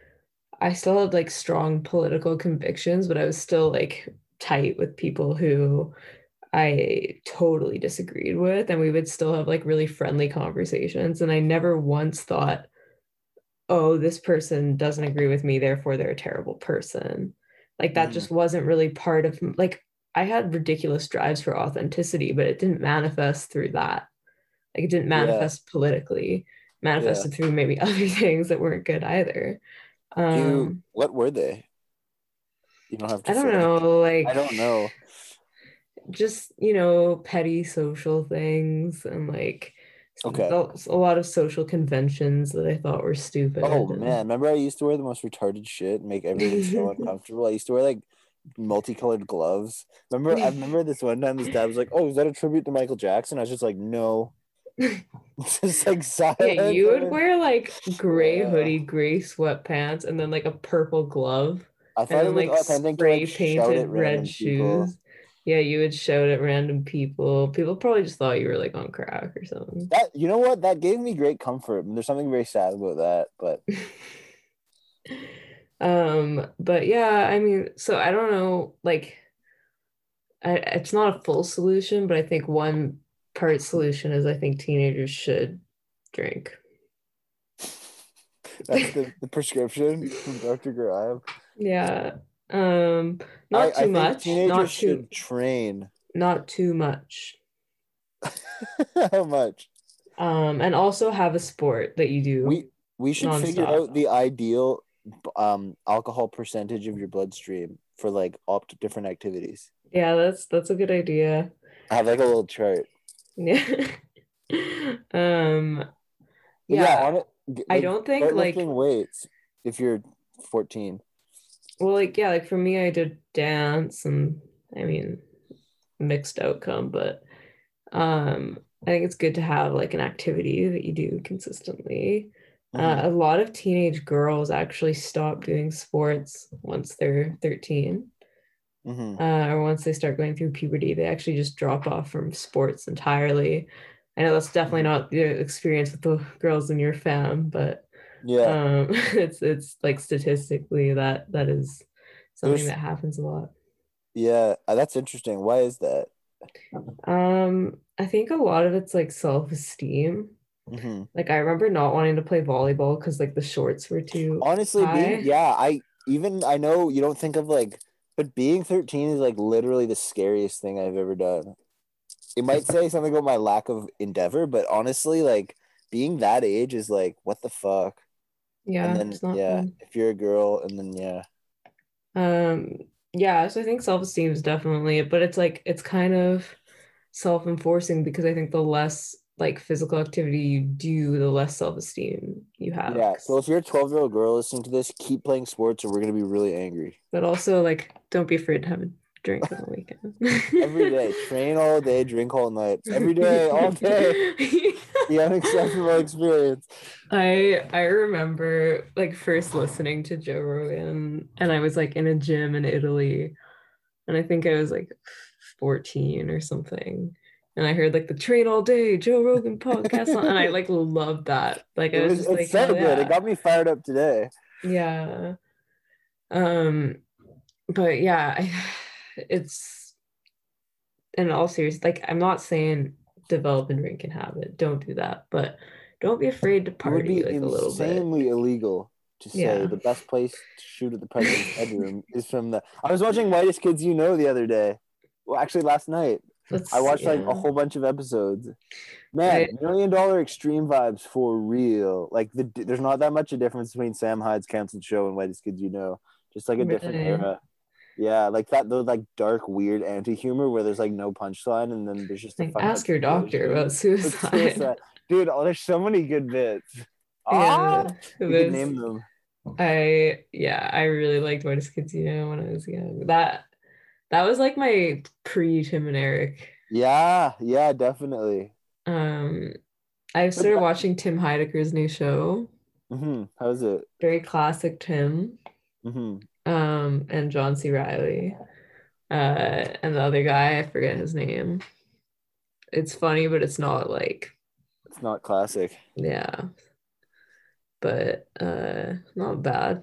I still had like strong political convictions, but I was still like tight with people who I totally disagreed with, and we would still have like really friendly conversations, and I never once thought, oh, this person doesn't agree with me, therefore they're a terrible person. Like that mm. just wasn't really part of, like I had ridiculous drives for authenticity, but it didn't manifest through that. Like it didn't manifest yeah. politically. It manifested yeah. through maybe other things that weren't good either. Um, you, what were they? You don't have to I don't say. know, like I don't know. Just, you know, petty social things and like okay. a lot of social conventions that I thought were stupid. Oh man, remember I used to wear the most retarded shit and make everything so uncomfortable. I used to wear like multicolored gloves. Remember I remember this one time this dad was like, oh, is that a tribute to Michael Jackson? I was just like, no. Just like silent. Yeah, you would wear like gray yeah. hoodie, gray sweatpants, and then like a purple glove. I thought and it was like, like spray painted red shoes. People. Yeah, you would shout at random people. People probably just thought you were like on crack or something. That, you know what? That gave me great comfort. And there's something very sad about that, but. um, but yeah, I mean, so I don't know. Like, I, it's not a full solution, but I think one part solution is I think teenagers should drink. That's the, the prescription from Doctor Graham. Yeah. Um not I, too I much. Not too train. Not too much. How much? Um and also have a sport that you do. We we should non-stop. Figure out the ideal um alcohol percentage of your bloodstream for like all different activities. Yeah, that's that's a good idea. I have like a little chart. Yeah. um yeah, yeah on it, like, I don't think like weights if you're fourteen. Well, like, yeah, like for me, I did dance and I mean, mixed outcome, but um, I think it's good to have like an activity that you do consistently. Mm-hmm. Uh, a lot of teenage girls actually stop doing sports once they're thirteen mm-hmm. uh, or once they start going through puberty, they actually just drop off from sports entirely. I know that's definitely not the experience with the girls in your fam, but yeah, um, it's it's like statistically that that is something There's, that happens a lot. Yeah, that's interesting. Why is that? Um, I think a lot of it's like self-esteem. Mm-hmm. Like I remember not wanting to play volleyball because like the shorts were too. Honestly, high. Being, yeah, I even I know you don't think of like, but being thirteen is like literally the scariest thing I've ever done. It might say something about my lack of endeavor, but honestly, like being that age is like, what the fuck. Yeah, and then, it's not yeah, fun. If you're a girl, and then yeah, um, yeah. So I think self-esteem is definitely it, but it's like it's kind of self-enforcing because I think the less like physical activity you do, the less self-esteem you have. Yeah. So if you're a twelve-year-old girl listening to this, keep playing sports, or we're gonna be really angry. But also, like, don't be afraid to have a drink on the weekend. Every day. Train all day, drink all night. Every day, all day. The unacceptable experience. I I remember like first listening to Joe Rogan, and I was like in a gym in Italy, and I think I was like fourteen or something. And I heard like the train all day, Joe Rogan podcast, and I like loved that. Like it was, I was just it's like, so oh, good. Yeah. It got me fired up today. Yeah. Um, but yeah, I, it's in all seriousness. Like I'm not saying develop and drink and habit. Don't do that. But don't be afraid to party like a little bit. It would be insanely illegal to say yeah. the best place to shoot at the president's bedroom is from the. I was watching Whitest Kids You Know the other day. Well, actually, last night. Let's, I watched yeah. like a whole bunch of episodes. Man, right. Million Dollar Extreme vibes for real. Like the, there's not that much a difference between Sam Hyde's canceled show and Whitest Kids You Know. Just like a different right. era. Yeah, like that the like dark weird anti-humor where there's like no punchline and then there's just like, a ask your doctor about suicide. suicide. Dude, oh, there's so many good bits. Ah, yeah, you could name them. I yeah, I really liked Whitest Kids You Know when I was young. That. That was like my pre-Tim and Eric. Yeah, yeah, definitely. Um, I started watching Tim Heidecker's new show. Mm-hmm. How's it? Very classic Tim. Mm-hmm. Um, and John C. Reilly. Uh, and the other guy, I forget his name. It's funny, but it's not like. It's not classic. Yeah, but uh, not bad.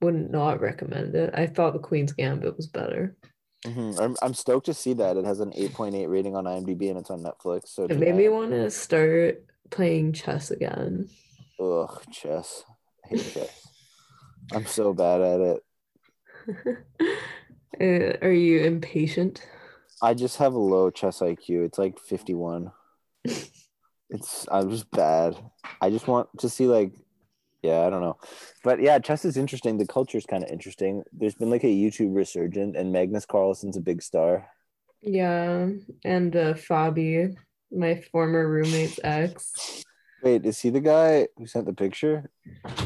Would not recommend it. I thought The Queen's Gambit was better. Mm-hmm. I'm I'm stoked to see that. It has an eight point eight rating on I M D B and it's on Netflix. So it made me want to start playing chess again. Ugh, chess. I hate chess. I'm so bad at it. uh, are you impatient? I just have a low chess I Q. It's like fifty-one. it's I'm just bad. I just want to see like yeah, I don't know. But yeah, chess is interesting. The culture is kind of interesting. There's been like a YouTube resurgence and Magnus Carlsen's a big star. Yeah. And uh, Fabi, my former roommate's ex. Wait, is he the guy who sent the picture?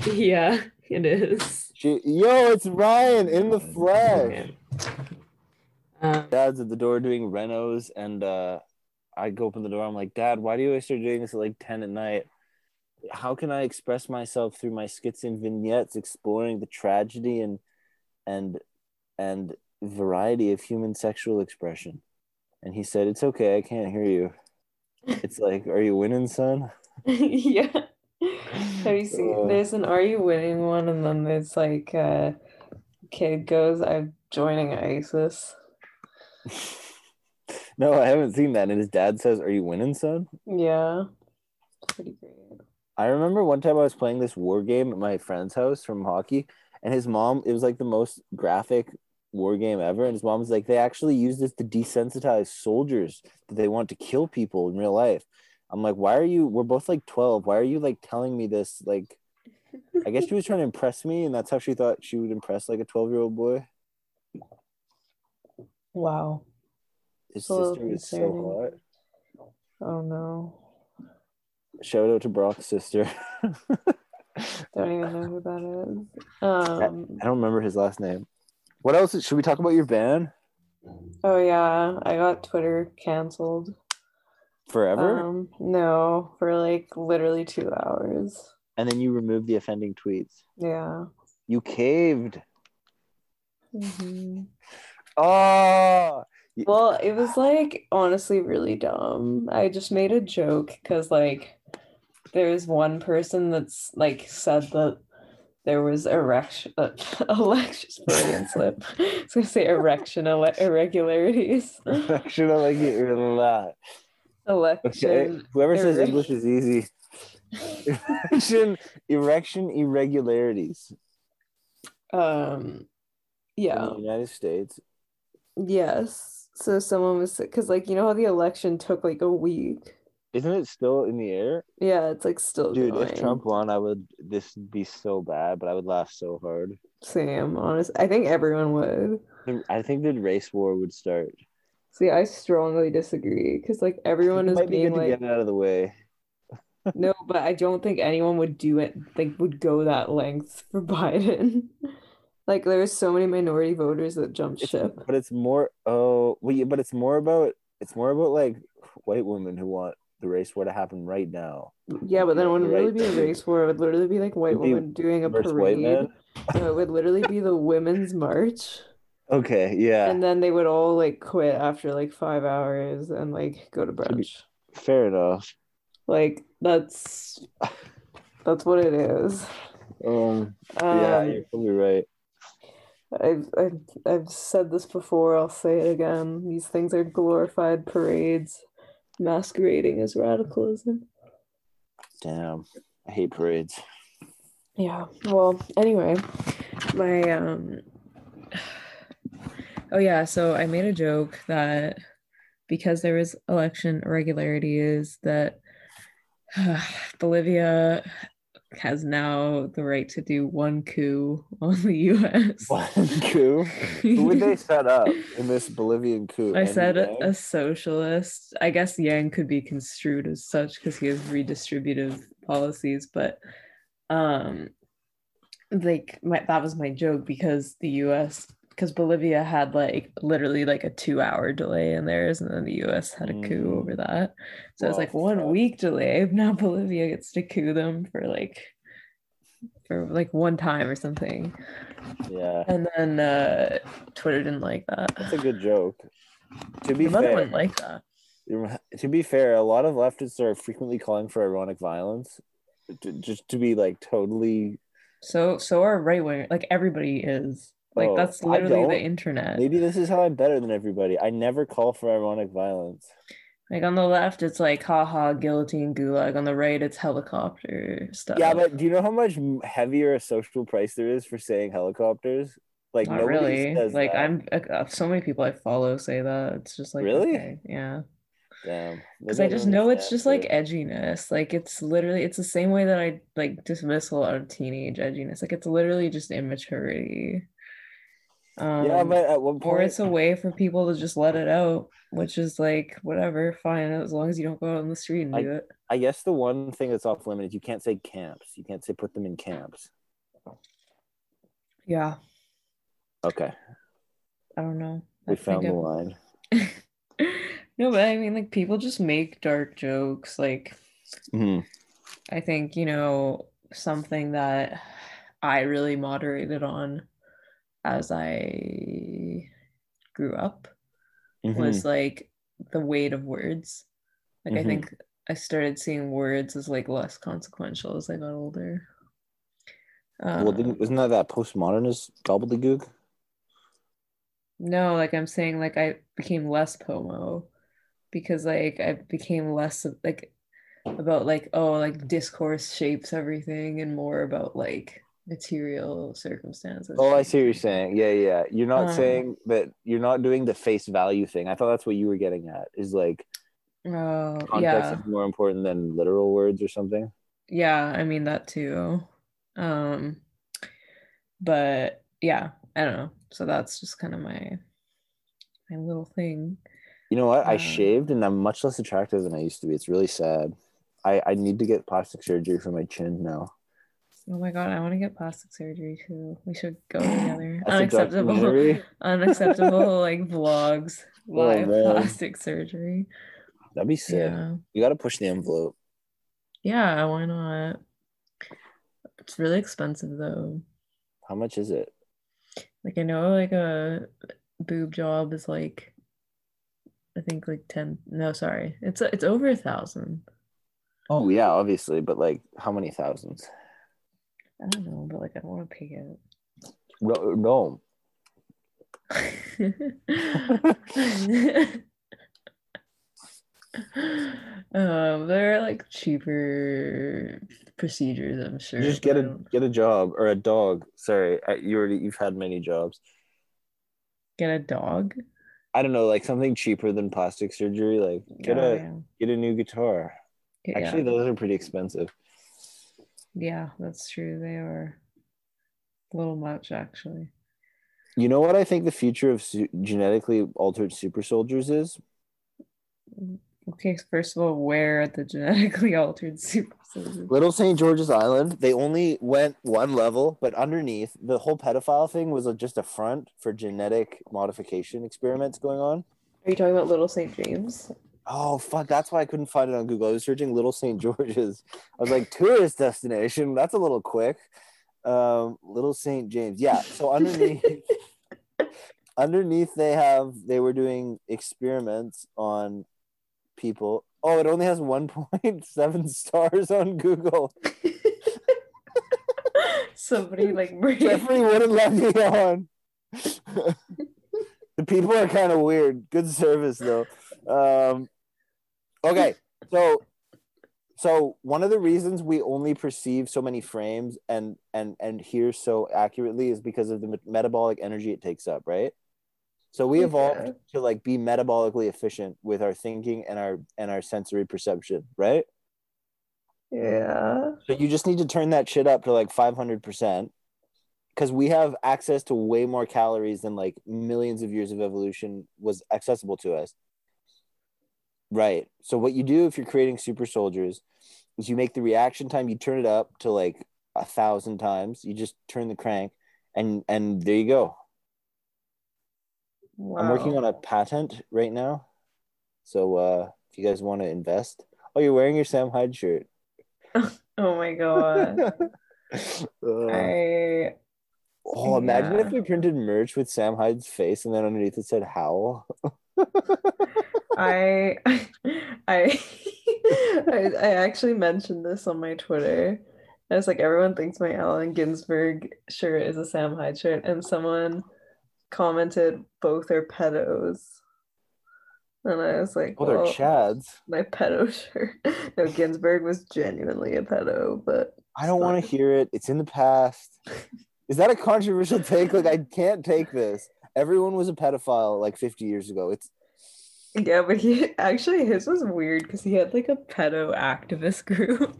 Yeah, it is. She, yo, it's Ryan in the flesh. Um, Dad's at the door doing renos. And uh, I go open the door. I'm like, Dad, why do you always start doing this at like ten at night? How can I express myself through my skits and vignettes, exploring the tragedy and and and variety of human sexual expression? And he said, "It's okay, I can't hear you." It's like, "Are you winning, son?" yeah. Have you seen? Uh, there's an "Are you winning" one, and then there's like, uh, "Kid goes, I'm joining ISIS." No, I haven't seen that. And his dad says, "Are you winning, son?" Yeah. Pretty great. I remember one time I was playing this war game at my friend's house from hockey, and his mom, it was like the most graphic war game ever, and his mom was like, they actually use this to desensitize soldiers that they want to kill people in real life. I'm like, why are you, we're both like twelve, why are you like telling me this? Like, I guess she was trying to impress me, and that's how she thought she would impress like a twelve-year-old boy. Wow. His sister is so hot. Oh no. Shout out to Brock's sister. Don't even know who that is. Um, I don't remember his last name. What else? Should we talk about your ban? Oh, yeah. I got Twitter canceled. Forever? Um, no, for like literally two hours. And then you removed the offending tweets. Yeah. You caved. Mm-hmm. Oh. Well, it was like honestly really dumb. I just made a joke because like there's one person that's like said that there was erection uh, election slip. I was gonna say erection ele- irregularities. Erection like a lot. Election. Okay. Whoever says er- English is easy. Erection, erection irregularities. Um, yeah. In the United States. Yes. So someone was because like you know how the election took like a week. Isn't it still in the air? Yeah, it's like still dude going. If Trump won, I would this would be so bad, but I would laugh so hard. Same, honest. I think everyone would. I think the race war would start. See, I strongly disagree because like everyone is being be like to get out of the way. No, but I don't think anyone would do it like would go that length for Biden. Like, there was so many minority voters that jumped it's, ship. But it's more, oh, well, but it's more about, it's more about, like, white women who want the race war to happen right now. Yeah, but then it wouldn't right. really be a race war. It would literally be, like, white women doing a parade. No, it would literally be the Women's March. Okay, yeah. And then they would all, like, quit after, like, five hours and, like, go to brunch. Fair enough. Like, that's, that's what it is. Um, yeah, um, you're probably right. I've, I've I've said this before, I'll say it again. These things are glorified parades masquerading as radicalism. Damn, I hate parades. Yeah, well, anyway, my, um, oh yeah, so I made a joke that because there was election irregularities that uh, Bolivia has now the right to do one coup on the U S. One coup? Who would they set up in this Bolivian coup? I anyway? said a socialist. I guess Yang could be construed as such because he has redistributive policies, but um, like my, that was my joke because the U S, because Bolivia had like literally like a two hour delay in theirs, and then the U S had a coup over that. So well, it's like one week delay. Now Bolivia gets to coup them for like, for like one time or something. Yeah. And then uh, Twitter didn't like that. That's a good joke. To be fair, my mother wouldn't like that. To be fair, a lot of leftists are frequently calling for ironic violence, just to be like totally. So so are right wing. Like everybody is. Like, oh, that's literally the internet. Maybe this is how I'm better than everybody. I never call for ironic violence. Like, on the left, it's like, haha, guillotine, gulag. On the right, it's helicopter stuff. Yeah, but do you know how much heavier a social price there is for saying helicopters? Like, Not nobody really. says like, that. I'm, uh, so many people I follow say that. It's just like, really? Okay, yeah. Damn. Because I just know it's just, like, edginess. Like, it's literally, it's the same way that I, like, dismiss a lot of teenage edginess. Like, it's literally just immaturity. Um, yeah, but at one point, or it's a way for people to just let it out, which is like whatever, fine, as long as you don't go out on the street and I, do it. I guess the one thing that's off limits, you can't say camps. You can't say put them in camps. Yeah. Okay. I don't know. We I found the I'm... line. No, but I mean, like people just make dark jokes. Like, mm-hmm. I think you know something that I really moderated on as I grew up mm-hmm. was like the weight of words. Like mm-hmm. I think I started seeing words as like less consequential as I got older. Um, well, didn't, wasn't that that postmodernist gobbledygook? No, like I'm saying, like I became less P O M O because like I became less like about like oh like discourse shapes everything and more about like material circumstances. Oh, I see what you're saying. Yeah, yeah. You're not um, saying that you're not doing the face value thing. I thought that's what you were getting at. Is like, oh, context yeah. is more important than literal words or something. Yeah, I mean that too. Um, but yeah, I don't know. So that's just kind of my my little thing. You know what? Um, I shaved and I'm much less attractive than I used to be. It's really sad. I I need to get plastic surgery for my chin now. Oh my god, I want to get plastic surgery too. We should go together. Unacceptable, unacceptable like vlogs, live oh, plastic surgery. That'd be sick. Yeah. You got to push the envelope. Yeah, why not? It's really expensive though. How much is it? Like I know, like a boob job is like, I think like ten. No, sorry, it's it's over a thousand. Oh yeah, obviously, but like how many thousands? I don't know, but like I don't want to pay it. No. um, there are like cheaper procedures, I'm sure. You just get a get a job or a dog. Sorry, I, you already you've had many jobs. Get a dog. I don't know, like something cheaper than plastic surgery. Like get oh, a yeah. get a new guitar. Yeah. Actually, those are pretty expensive. Yeah, that's true. They are a little much, actually. You know what I think the future of su- genetically altered super soldiers is? Okay, first of all, where are the genetically altered super soldiers? Little Saint George's Island. They only went one level, but underneath, the whole pedophile thing was just a front for genetic modification experiments going on. Are you talking about Little Saint James? Oh, fuck, that's why I couldn't find it on Google. I was searching Little Saint George's. I was like, tourist destination? That's a little quick. Um, Little Saint James. Yeah, so underneath... underneath they have they were doing experiments on people. Oh, it only has one point seven stars on Google. Somebody like Jeffrey wouldn't let me on. The people are kind of weird. Good service though. Um, okay, so so one of the reasons we only perceive so many frames and and and hear so accurately is because of the me- metabolic energy it takes up, right? So we evolved yeah. to like be metabolically efficient with our thinking and our and our sensory perception, right? Yeah. So you just need to turn that shit up to like five hundred percent because we have access to way more calories than like millions of years of evolution was accessible to us. Right. So what you do if you're creating super soldiers is you make the reaction time, you turn it up to like a thousand times. You just turn the crank and and there you go. Wow. I'm working on a patent right now, so uh, if you guys want to invest, oh, you're wearing your Sam Hyde shirt. Oh my god! uh, I oh, yeah. Imagine if we printed merch with Sam Hyde's face, and then underneath it said "Howl." I, I, I, I actually mentioned this on my Twitter. I was like, everyone thinks my Allen Ginsberg shirt is a Sam Hyde shirt, and someone commented both are pedos, and I was like, well, oh, they're chads. My pedo shirt. No, Ginsberg was genuinely a pedo, but I don't want to hear it. It's in the past. Is that a controversial take? Like, I can't take this. Everyone was a pedophile like fifty years ago. It's yeah, but he actually his was weird because he had like a pedo activist group.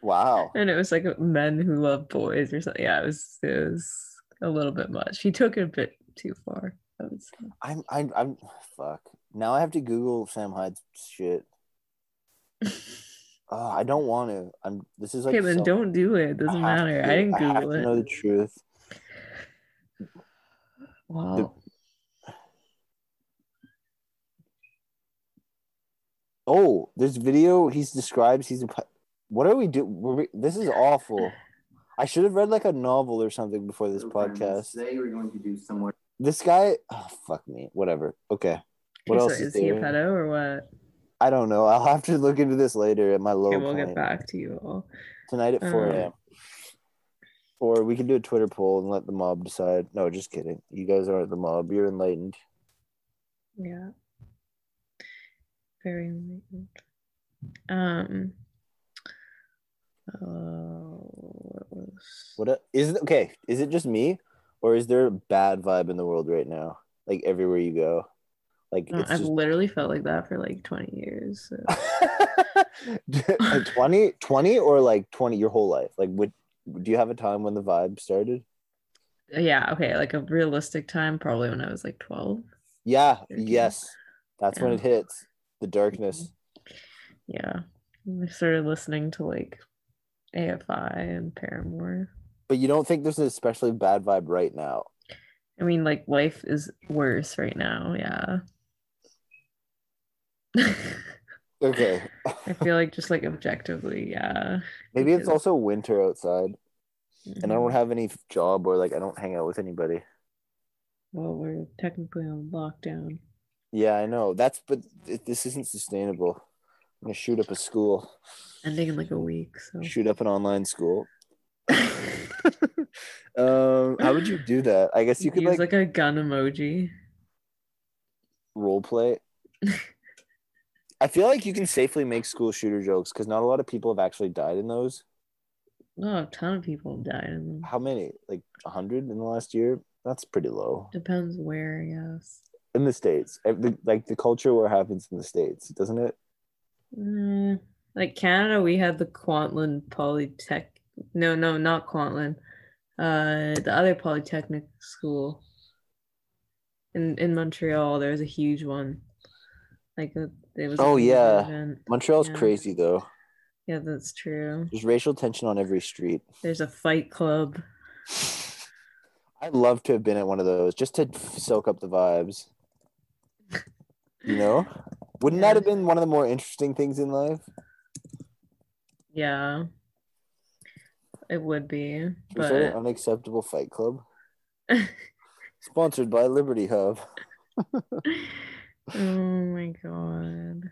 Wow. And it was like men who love boys or something. Yeah, it was it was. A little bit much. He took it a bit too far. I would say. I'm, I'm, I'm, fuck. Now I have to Google Sam Hyde's shit. uh, I don't want to. I'm. This is like. Okay, then so, don't do it. Doesn't I matter. To, I didn't Google it. I have it. To know the truth. Wow. The... Oh, this video. He's describes. He's. A... What are we doing? We... This is awful. I should have read like a novel or something before this podcast. Today we're going to do somewhere. This guy, oh fuck me, whatever. Okay, what so else is, is he a pedo or what? I don't know. I'll have to look into this later at my low. Okay, we'll point. Get back to you all tonight at um, four a.m. Or we can do a Twitter poll and let the mob decide. No, just kidding. You guys aren't the mob. You're enlightened. Yeah. Very enlightened. Um. Uh, what was what a, is it okay is it just me or is there a bad vibe in the world right now, like everywhere you go, like no, it's I've just... literally felt like that for like twenty years so. Like twenty twenty or like twenty your whole life, like would do you have a time when the vibe started? Yeah, okay, like a realistic time, probably when I was like twelve. Yeah, thirteen. Yes, that's yeah. When it hits the darkness. Yeah, I started listening to like A F I and Paramore. But you don't think there's an especially bad vibe right now? I mean, like, life is worse right now, yeah. Okay. I feel like just, like, objectively, yeah. Maybe it's also winter outside. Mm-hmm. And I don't have any job or, like, I don't hang out with anybody. Well, we're technically on lockdown. Yeah, I know. That's, but it, this isn't sustainable. I'm going to shoot up a school. Ending in like a week. So. Shoot up an online school. um, how would you do that? I guess you could use like, like a gun emoji. Role play. I feel like you can safely make school shooter jokes because not a lot of people have actually died in those. No, a ton of people have died in them. How many? Like one hundred in the last year? That's pretty low. Depends where, I guess. In the States. Like the culture war happens in the States, doesn't it? Mm, like Canada, we had the Kwantlen Polytech. No, no, not Kwantlen. Uh, the other polytechnic school in in Montreal. There was a huge one. Like a, it was. Oh yeah, event. Montreal's yeah. crazy though. Yeah, that's true. There's racial tension on every street. There's a fight club. I'd love to have been at one of those just to soak up the vibes. You know, wouldn't yeah. that have been one of the more interesting things in life? Yeah, it would be. But... Is that an unacceptable fight club? Sponsored by Liberty Hub. Oh my god.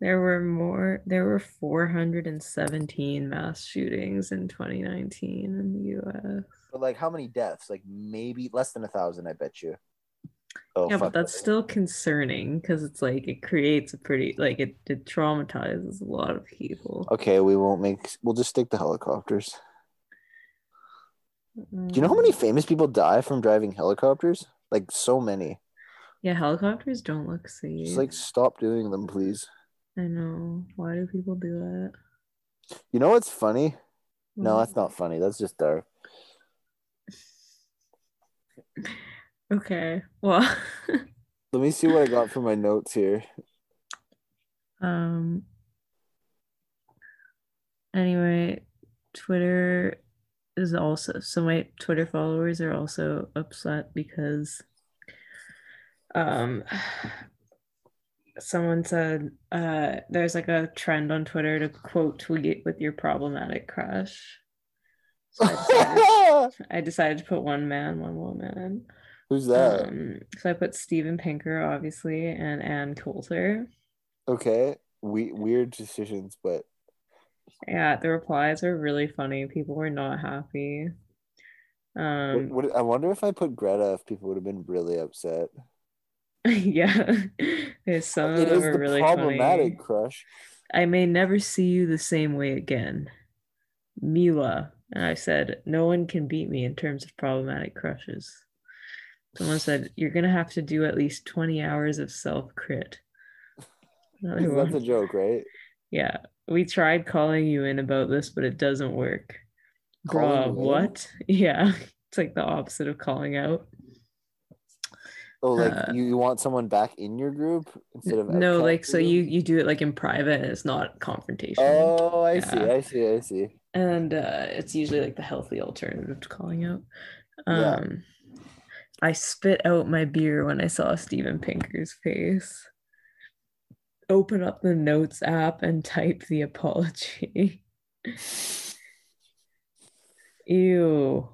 There were more, there were four hundred seventeen mass shootings in twenty nineteen in the U S. But like how many deaths? Like maybe less than a thousand, I bet you. Oh, yeah, but that's that. Still concerning because it's like it creates a pretty, like it, it traumatizes a lot of people. Okay, we won't make, we'll just stick to helicopters. Mm. Do you know how many famous people die from driving helicopters? Like so many. Yeah, helicopters don't look safe. Just like stop doing them, please. I know. Why do people do that? You know what's funny? What? No, that's not funny. That's just dark. Okay. Well, let me see what I got for my notes here. Um. Anyway, Twitter is also, so my Twitter followers are also upset because um. someone said uh there's like a trend on Twitter to quote tweet with your problematic crush, so I, decided, I decided to put one man, one woman. Who's that? Um, so I put Steven Pinker obviously and Ann Coulter. Okay, we weird decisions, but yeah, the replies are really funny. People were not happy. Um what, what, I wonder if I put Greta if people would have been really upset. Yeah, there's some it of them is are the really problematic funny. Crush. I may never see you the same way again, Mila. And I said, no one can beat me in terms of problematic crushes. Someone said, you're gonna have to do at least twenty hours of self crit. That's a joke, right? Yeah, we tried calling you in about this, but it doesn't work. Bruh, what? In? Yeah, it's like the opposite of calling out. Oh, like uh, you, you want someone back in your group instead of no, like group? So you you do it like in private and it's not confrontation. Oh, I yeah. see, I see, I see. And uh, it's usually like the healthy alternative to calling out. Um, yeah. I spit out my beer when I saw Steven Pinker's face. Open up the notes app and type the apology. Ew.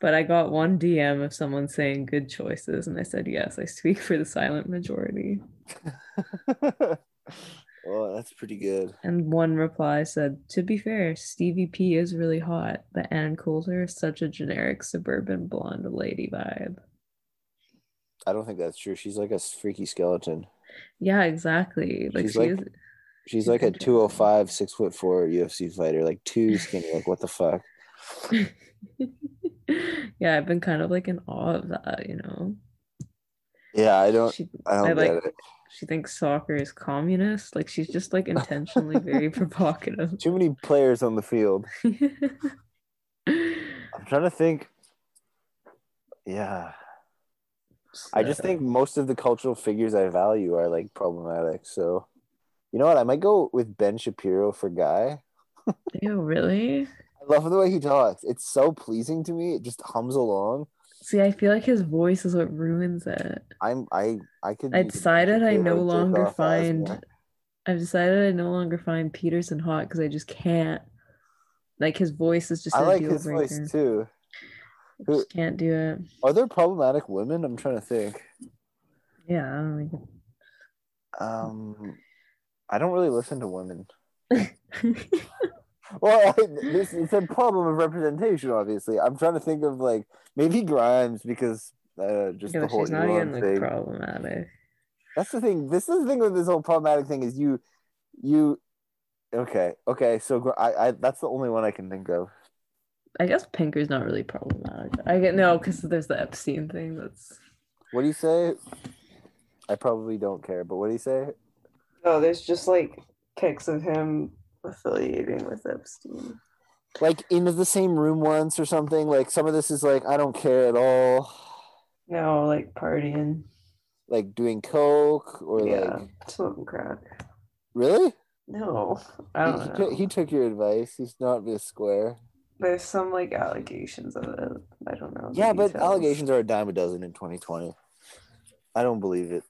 But I got one D M of someone saying good choices, and I said, yes, I speak for the silent majority. Oh, that's pretty good. And one reply said, to be fair, Stevie P is really hot, but Ann Coulter is such a generic suburban blonde lady vibe. I don't think that's true. She's like a freaky skeleton. Yeah, exactly. Like she's, she like, is, she's like a two oh five, six foot four U F C fighter, like too skinny. Like, what the fuck? Yeah, I've been kind of like in awe of that, you know. Yeah, I don't she, I don't I like, get it. She thinks soccer is communist. Like she's just like intentionally very provocative. Too many players on the field. I'm trying to think. Yeah. So, I just think most of the cultural figures I value are like problematic. So you know what? I might go with Ben Shapiro for guy. Ew, really? I love the way he talks. It's so pleasing to me. It just hums along. See, I feel like his voice is what ruins it. I'm I I could I decided I no longer find I've decided I no longer find Peterson hot because I just can't. Like his voice is just I like his voice too. I just can't do it. Are there problematic women? I'm trying to think. Yeah, I don't think. Um I don't really listen to women. Well, I, this, it's a problem of representation, obviously. I'm trying to think of, like, maybe Grimes, because uh, just yeah, the whole she's not even, like, problematic. That's the thing. This is the thing with this whole problematic thing is you, you, okay, okay, so I, I that's the only one I can think of. I guess Pinker's not really problematic. I get, no, because there's the Epstein thing that's... What do you say? I probably don't care, but what do you say? No, there's just, like, pics of him affiliating with Epstein, like in the same room once or something. Like some of this is like I don't care at all. No, like partying. like doing coke or yeah, like smoking crack. Really? No, I don't he, know. T- he took your advice. He's not this square. There's some like allegations of it. I don't know. Yeah, but details. Allegations are a dime a dozen in twenty twenty. I don't believe it.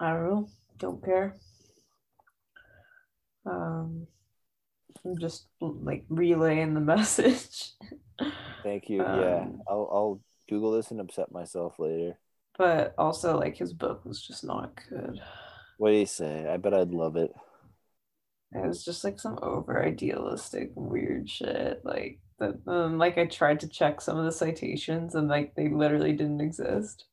I don't know. Don't care. Um, I'm just like relaying the message. Thank you. Um, yeah, I'll I'll Google this and upset myself later. But also, like, his book was just not good. What do you say? I bet I'd love it. It was just like some over idealistic weird shit. Like that. Um, like I tried to check some of the citations and like they literally didn't exist.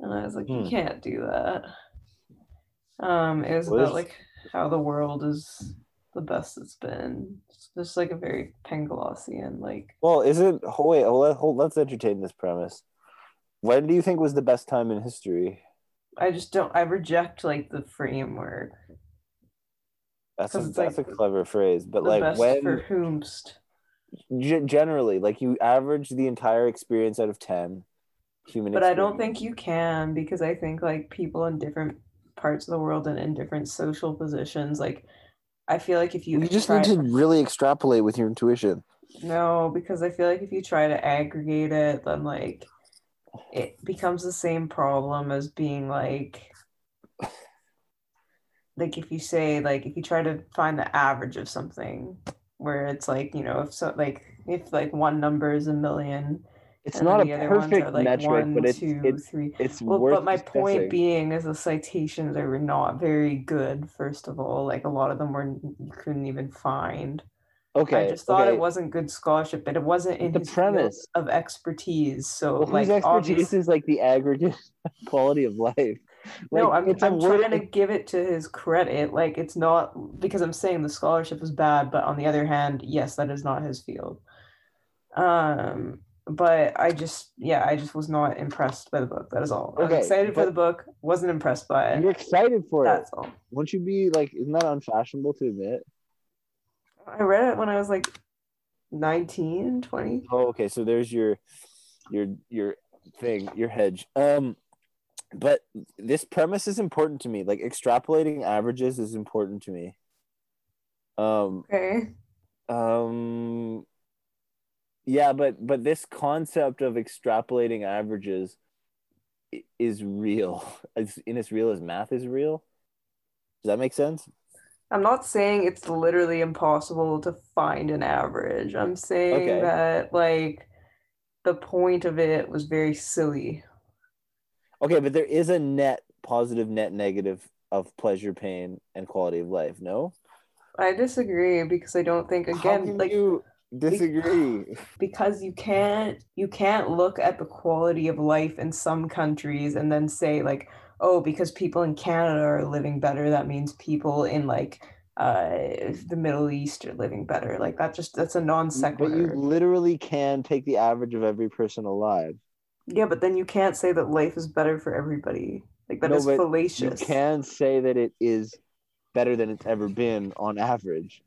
And I was like, hmm. you can't do that. Um, it was what about is- like how the world is the best it's been. It's just like a very Panglossian like. Well, is it? Oh, wait, hold, hold, let's entertain this premise. When do you think was the best time in history? I just don't. I reject like the framework. That's a, that's like a clever phrase, but like when for whomst. G- generally, like you average the entire experience out of ten. Human, but experience. I don't think you can, because I think like people in different parts of the world and in different social positions, like I feel like if you you just try... need to really extrapolate with your intuition. No, because I feel like if you try to aggregate it, then like it becomes the same problem as being like. Like if you say like if you try to find the average of something where it's like, you know, if so like if like one number is a million, it's not a perfect metric, but it's it's it's worth. But my point being is the citations are not very good. First of all, like a lot of them were you couldn't even find. Okay, I just thought okay. It wasn't good scholarship, but it wasn't in the his premise of expertise. So well, like expertise obviously, is like the aggregate quality of life. Like, no, I'm, I'm trying to give it to his credit. Like, it's not because I'm saying the scholarship is bad, but on the other hand, yes, that is not his field. Um, but I just, yeah, I just was not impressed by the book. That is all. Okay, I was excited for the book, wasn't impressed by it. You're excited for it. That's all. Won't you be like, isn't that unfashionable to admit? I read it when I was like nineteen, twenty. Oh, okay. So there's your, your, your thing, your hedge. Um, But this premise is important to me. Like, extrapolating averages is important to me. Um, okay. Um, yeah, but but this concept of extrapolating averages is real. It's in as real as math is real. Does that make sense? I'm not saying it's literally impossible to find an average. I'm saying okay. that, like, the point of it was very silly. Okay, but there is a net positive, net negative of pleasure, pain, and quality of life, no? I disagree because I don't think, again... How can like, you disagree? Because you can't, you can't look at the quality of life in some countries and then say, like, oh, because people in Canada are living better, that means people in, like, uh, the Middle East are living better. Like, that just, that's a non sequitur. But you literally can take the average of every person alive. Yeah, but then you can't say that life is better for everybody. Like, that no, is fallacious. You can say that it is better than it's ever been on average.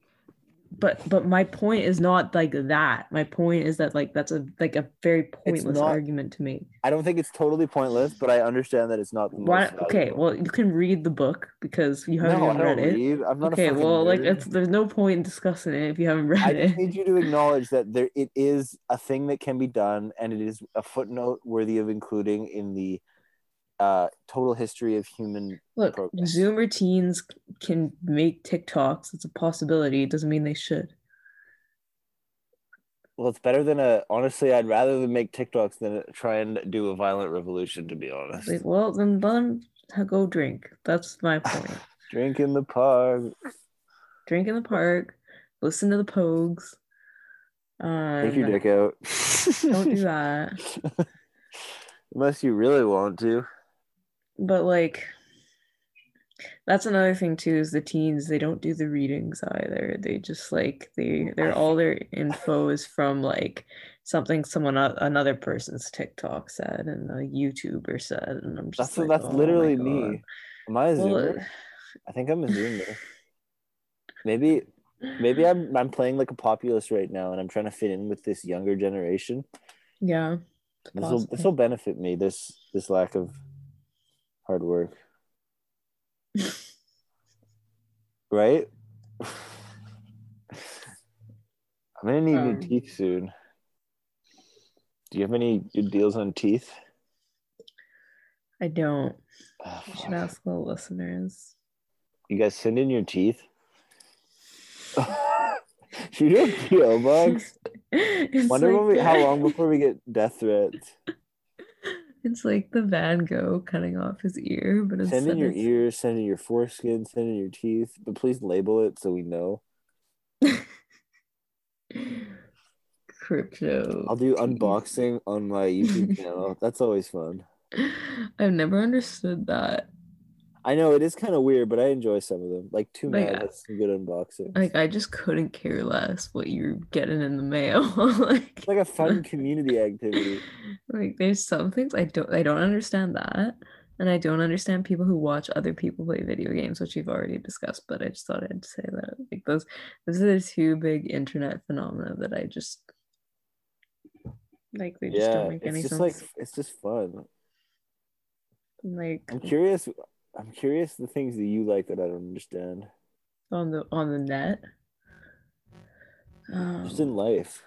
But but my point is not like that. My point is that like that's a like a very pointless not, argument to me. I don't think it's totally pointless, but I understand that it's not. The Why, most okay, well you can read the book because you haven't no, even read it. Read. I'm not okay, well nerd. Like it's, there's no point in discussing it if you haven't read I it. I need you to acknowledge that there it is a thing that can be done, and it is a footnote worthy of including in the uh total history of human look progress. Zoomer teens can make TikToks. It's a possibility. It doesn't mean they should. Well, it's better than a honestly I'd rather than make TikToks than try and do a violent revolution, to be honest. Like, well then then go drink. That's my point. Drink in the park. Drink in the park. Listen to the Pogues. Um, take your dick out. Don't do that. Unless you really want to. But like that's another thing too, is the teens, they don't do the readings either. They just like they they're all their info is from like something someone another person's TikTok said and a YouTuber said, and I'm just that's like, that's oh, literally me. Am I a well, Zoomer? I think I'm a Zoomer. maybe maybe I'm I'm playing like a populist right now and I'm trying to fit in with this younger generation. Yeah. This will this will benefit me, this this lack of hard work. Right? I'm gonna need um, new teeth soon. Do you have any good deals on teeth? I don't. Oh, you should ask the listeners. You guys send in your teeth. Should you do a P O box? Wonder like when we, how long before we get death threats. It's like the Van Gogh cutting off his ear, but instead send in your ears, send in your foreskin, send in your teeth, but please label it so we know. Crypto. I'll do unboxing on my YouTube channel. That's always fun. I've never understood that. I know it is kind of weird, but I enjoy some of them. Like two mad, that's some good unboxing. Like I just couldn't care less what you're getting in the mail. Like it's like a fun community activity. Like there's some things I don't, I don't understand that, and I don't understand people who watch other people play video games, which we've already discussed. But I just thought I'd say that. Like those, those are the two big internet phenomena that I just like. They just yeah, don't make any sense. It's just like it's just fun. Like I'm curious. I'm curious the things that you like that I don't understand. On the on the net? Um, Just in life.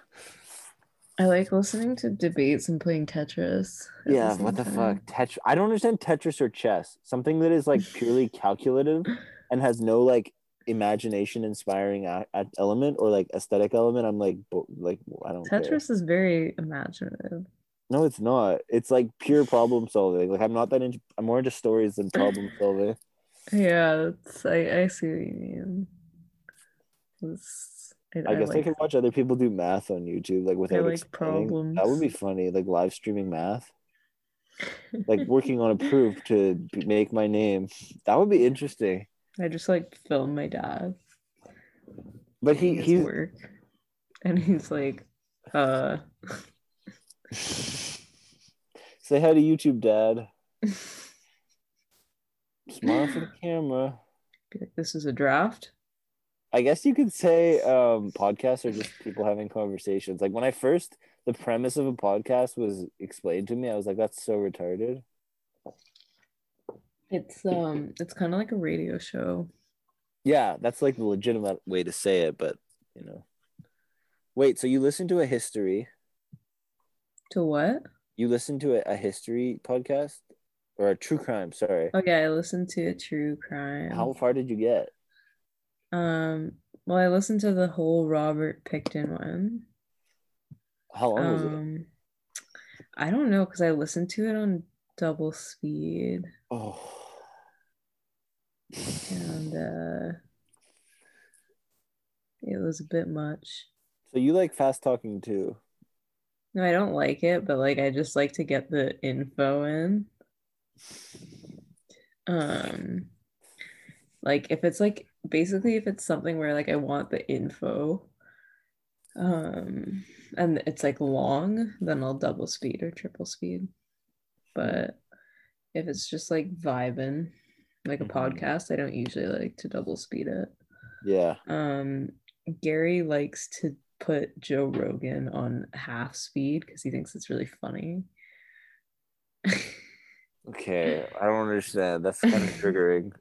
I like listening to debates and playing Tetris. Yeah, what the time. fuck? Tetris. I don't understand Tetris or chess. Something that is like purely calculative and has no like imagination inspiring a- a element or like aesthetic element. I'm like, bo- like I don't Tetris care. Tetris is very imaginative. No, it's not. It's like pure problem solving. Like I'm not that into. I'm more into stories than problem solving. Yeah, that's, I I see what you mean. It's, I, I, I guess like, I could watch other people do math on YouTube, like without like problems. That would be funny, like live streaming math, like working on a proof to make my name. That would be interesting. I just like film my dad, but he his he's work, and he's like, uh. Say hi to YouTube, Dad. Smile for the camera. This is a draft. I guess you could say um, podcasts are just people having conversations. Like when I first, the premise of a podcast was explained to me, I was like, "That's so retarded." It's um, it's kind of like a radio show. Yeah, that's like the legitimate way to say it, but you know. Wait, so you listen to a history? To what? You listen to a, a history podcast or a true crime, sorry. Oh yeah, I listened to a true crime. How far did you get? Um, well, I listened to the whole Robert Pickton one. How long um, was it? I don't know because I listened to it on double speed. Oh. And uh it was a bit much. So you like fast talking too? No, I don't like it, but like I just like to get the info in. Um, like if it's like basically if it's something where like I want the info, um, and it's like long, then I'll double speed or triple speed. But if it's just like vibing, like a mm-hmm. podcast, I don't usually like to double speed it. Yeah. Um, Gary likes to put Joe Rogan on half speed because he thinks it's really funny. Okay, I don't understand. That's kind of triggering.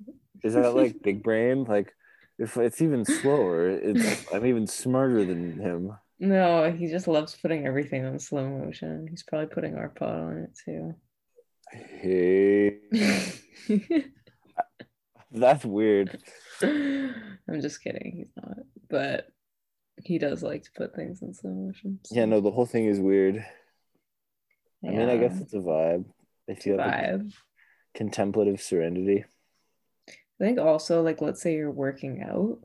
Is that like big brain? Like, if it's even slower, it's I'm even smarter than him. No, he just loves putting everything on slow motion. He's probably putting our pod on it too. Hey, that's weird. I'm just kidding. He's not, but. He does like to put things in slow motion. So. Yeah, no, the whole thing is weird. Yeah. I mean, I guess it's a vibe. If you have vibe. A contemplative serenity. I think also, like, let's say you're working out.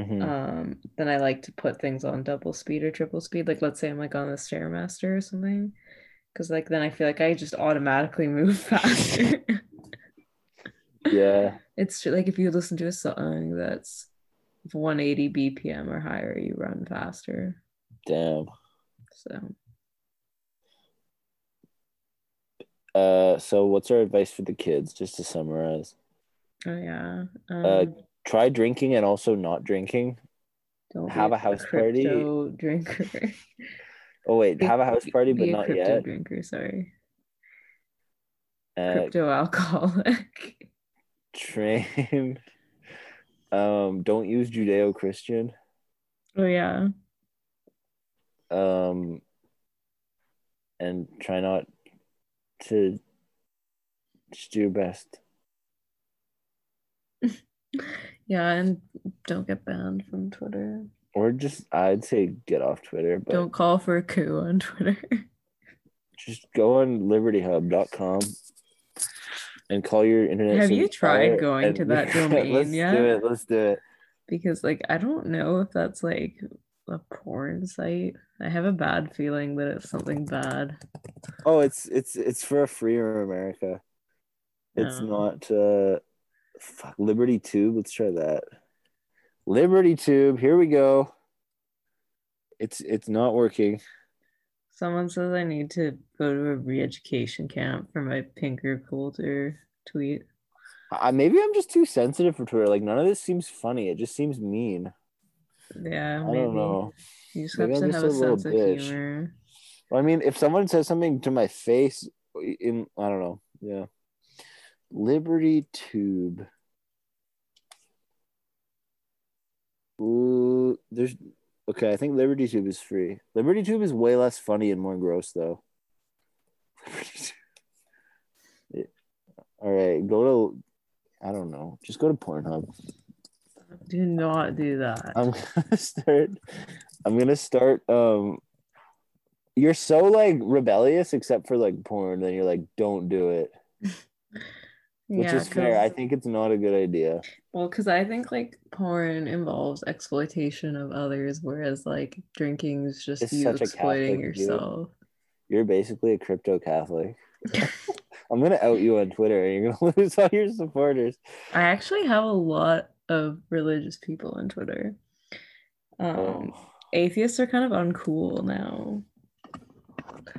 Mm-hmm. Um, then I like to put things on double speed or triple speed. Like, let's say I'm, like, on the Stairmaster or something. Because, like, then I feel like I just automatically move faster. Yeah. It's true. Like, if you listen to a song that's one eighty B P M or higher, you run faster. Damn. So uh so what's our advice for the kids, just to summarize? Oh yeah. Um, uh try drinking and also not drinking. Don't have a house party. Drinker. Oh wait, have a house party, but not yet. Be a crypto drinker, sorry. Uh, crypto alcoholic. Train. Um, don't use Judeo-Christian. Oh yeah. Um, and try not to just do your best. Yeah, and don't get banned from Twitter. Or just, I'd say get off Twitter. But don't call for a coup on Twitter. Just go on liberty hub dot com and call your internet. Have you tried going and, to that domain let's yet? Let's do it. Let's do it. Because, like, I don't know if that's, like, a porn site. I have a bad feeling that it's something bad. Oh, it's it's it's for a freer America. It's no. not... Uh, Fuck, Liberty Tube. Let's try that. Liberty Tube. Here we go. It's it's not working. Someone says I need to go to a re-education camp for my Pinker Coulter tweet. Uh, maybe I'm just too sensitive for Twitter. Like, none of this seems funny. It just seems mean. Yeah, maybe. I don't know. You just maybe have I'm to have a, a sense of bitch. humor. Well, I mean, if someone says something to my face, in I don't know. Yeah. Liberty Tube. Ooh, there's okay. I think Liberty Tube is free. Liberty Tube is way less funny and more gross, though. Yeah. All right, go to. I don't know. Just go to Pornhub. Do not do that. I'm gonna start. I'm gonna start. Um, you're so like rebellious, except for like porn. Then you're like, don't do it. Which yeah, is fair. I think it's not a good idea. Well, because I think like porn involves exploitation of others, whereas like drinking is just it's you exploiting Catholic, yourself. Dude. You're basically a crypto Catholic. I'm gonna out you on Twitter, and you're gonna lose all your supporters. I actually have a lot of religious people on Twitter. Um, oh. Atheists are kind of uncool now.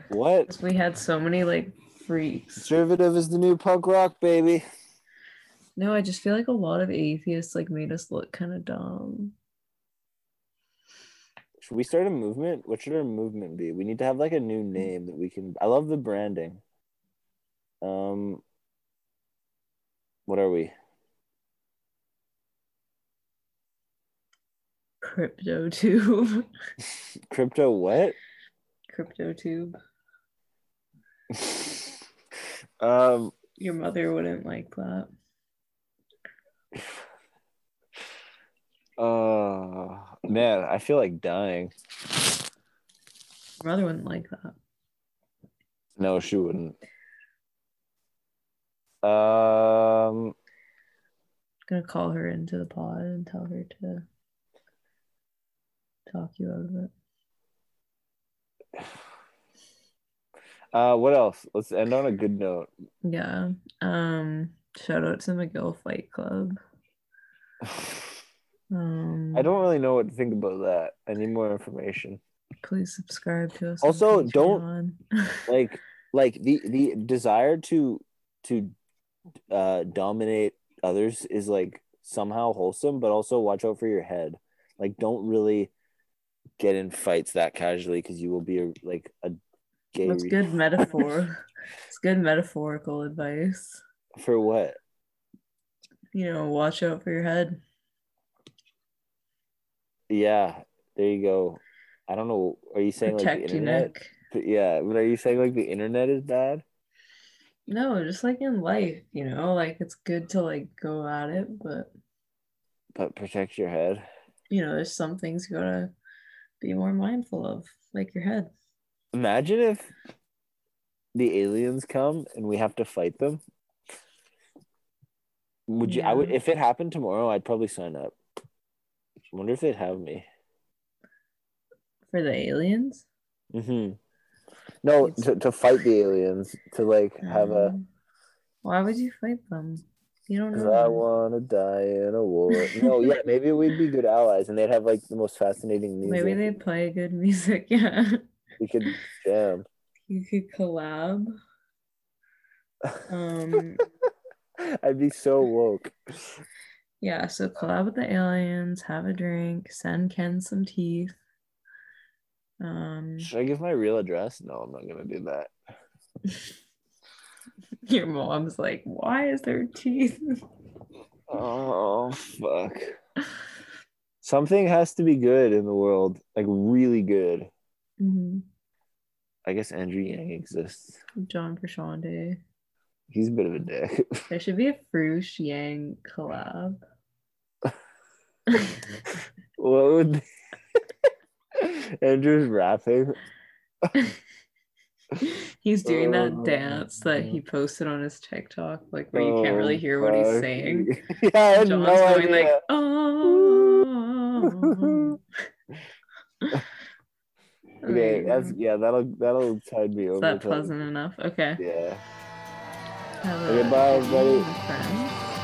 What? We had so many like. Freaks. Conservative is the new punk rock, baby. No, I just feel like a lot of atheists like made us look kind of dumb. Should we start a movement? What should our movement be? We need to have like a new name that we can. I love the branding. Um, what are we? CryptoTube. Crypto what? CryptoTube. Um, your mother wouldn't like that. Oh uh, man, I feel like dying. Your mother wouldn't like that. No, she wouldn't. Um, I'm gonna call her into the pod and tell her to talk you out of it. Uh, what else? Let's end on a good note. Yeah. Um, shout out to McGill Fight Club. Um, I don't really know what to think about that. I need more information. Please subscribe to us. Also, don't like like the, the desire to to uh, dominate others is like somehow wholesome, but also watch out for your head. Like, don't really get in fights that casually because you will be a, like a It's good metaphor. It's good metaphorical advice. For what? You know, watch out for your head. Yeah, there you go. I don't know. Are you saying Protect like the internet? Your neck. Yeah, but are you saying like the internet is bad? No, just like in life, you know, like it's good to like go at it, but but protect your head. You know, there's some things you gotta be more mindful of, like your head. Imagine if the aliens come and we have to fight them. Would you? Yeah. I would. If it happened tomorrow, I'd probably sign up. I wonder if they'd have me for the aliens. Mm-hmm. No, to, to fight the aliens. To like have a. Why would you fight them? You don't know. Because I want to die in a war. No, yeah, maybe we'd be good allies, and they'd have like the most fascinating music. Maybe they'd play good music. Yeah. We could jam. You could collab. Um, I'd be so woke. Yeah, so collab with the aliens, have a drink, send Ken some teeth. Um, Should I give my real address? No, I'm not going to do that. Your mom's like, why is there teeth? Oh, fuck. Something has to be good in the world, like really good. Mm-hmm. I guess Andrew Yang exists. John Frusciante. He's a bit of a dick. There should be a Frush Yang collab. What would they... Andrew's rapping. He's doing that oh, dance that he posted on his TikTok, like where you can't really hear fuck. what he's saying. Yeah, I had John's no going idea. like, oh. Okay, that's yeah. That'll that'll tide me over. Is that pleasant enough? Okay. Yeah. Hello. Okay, bye, everybody.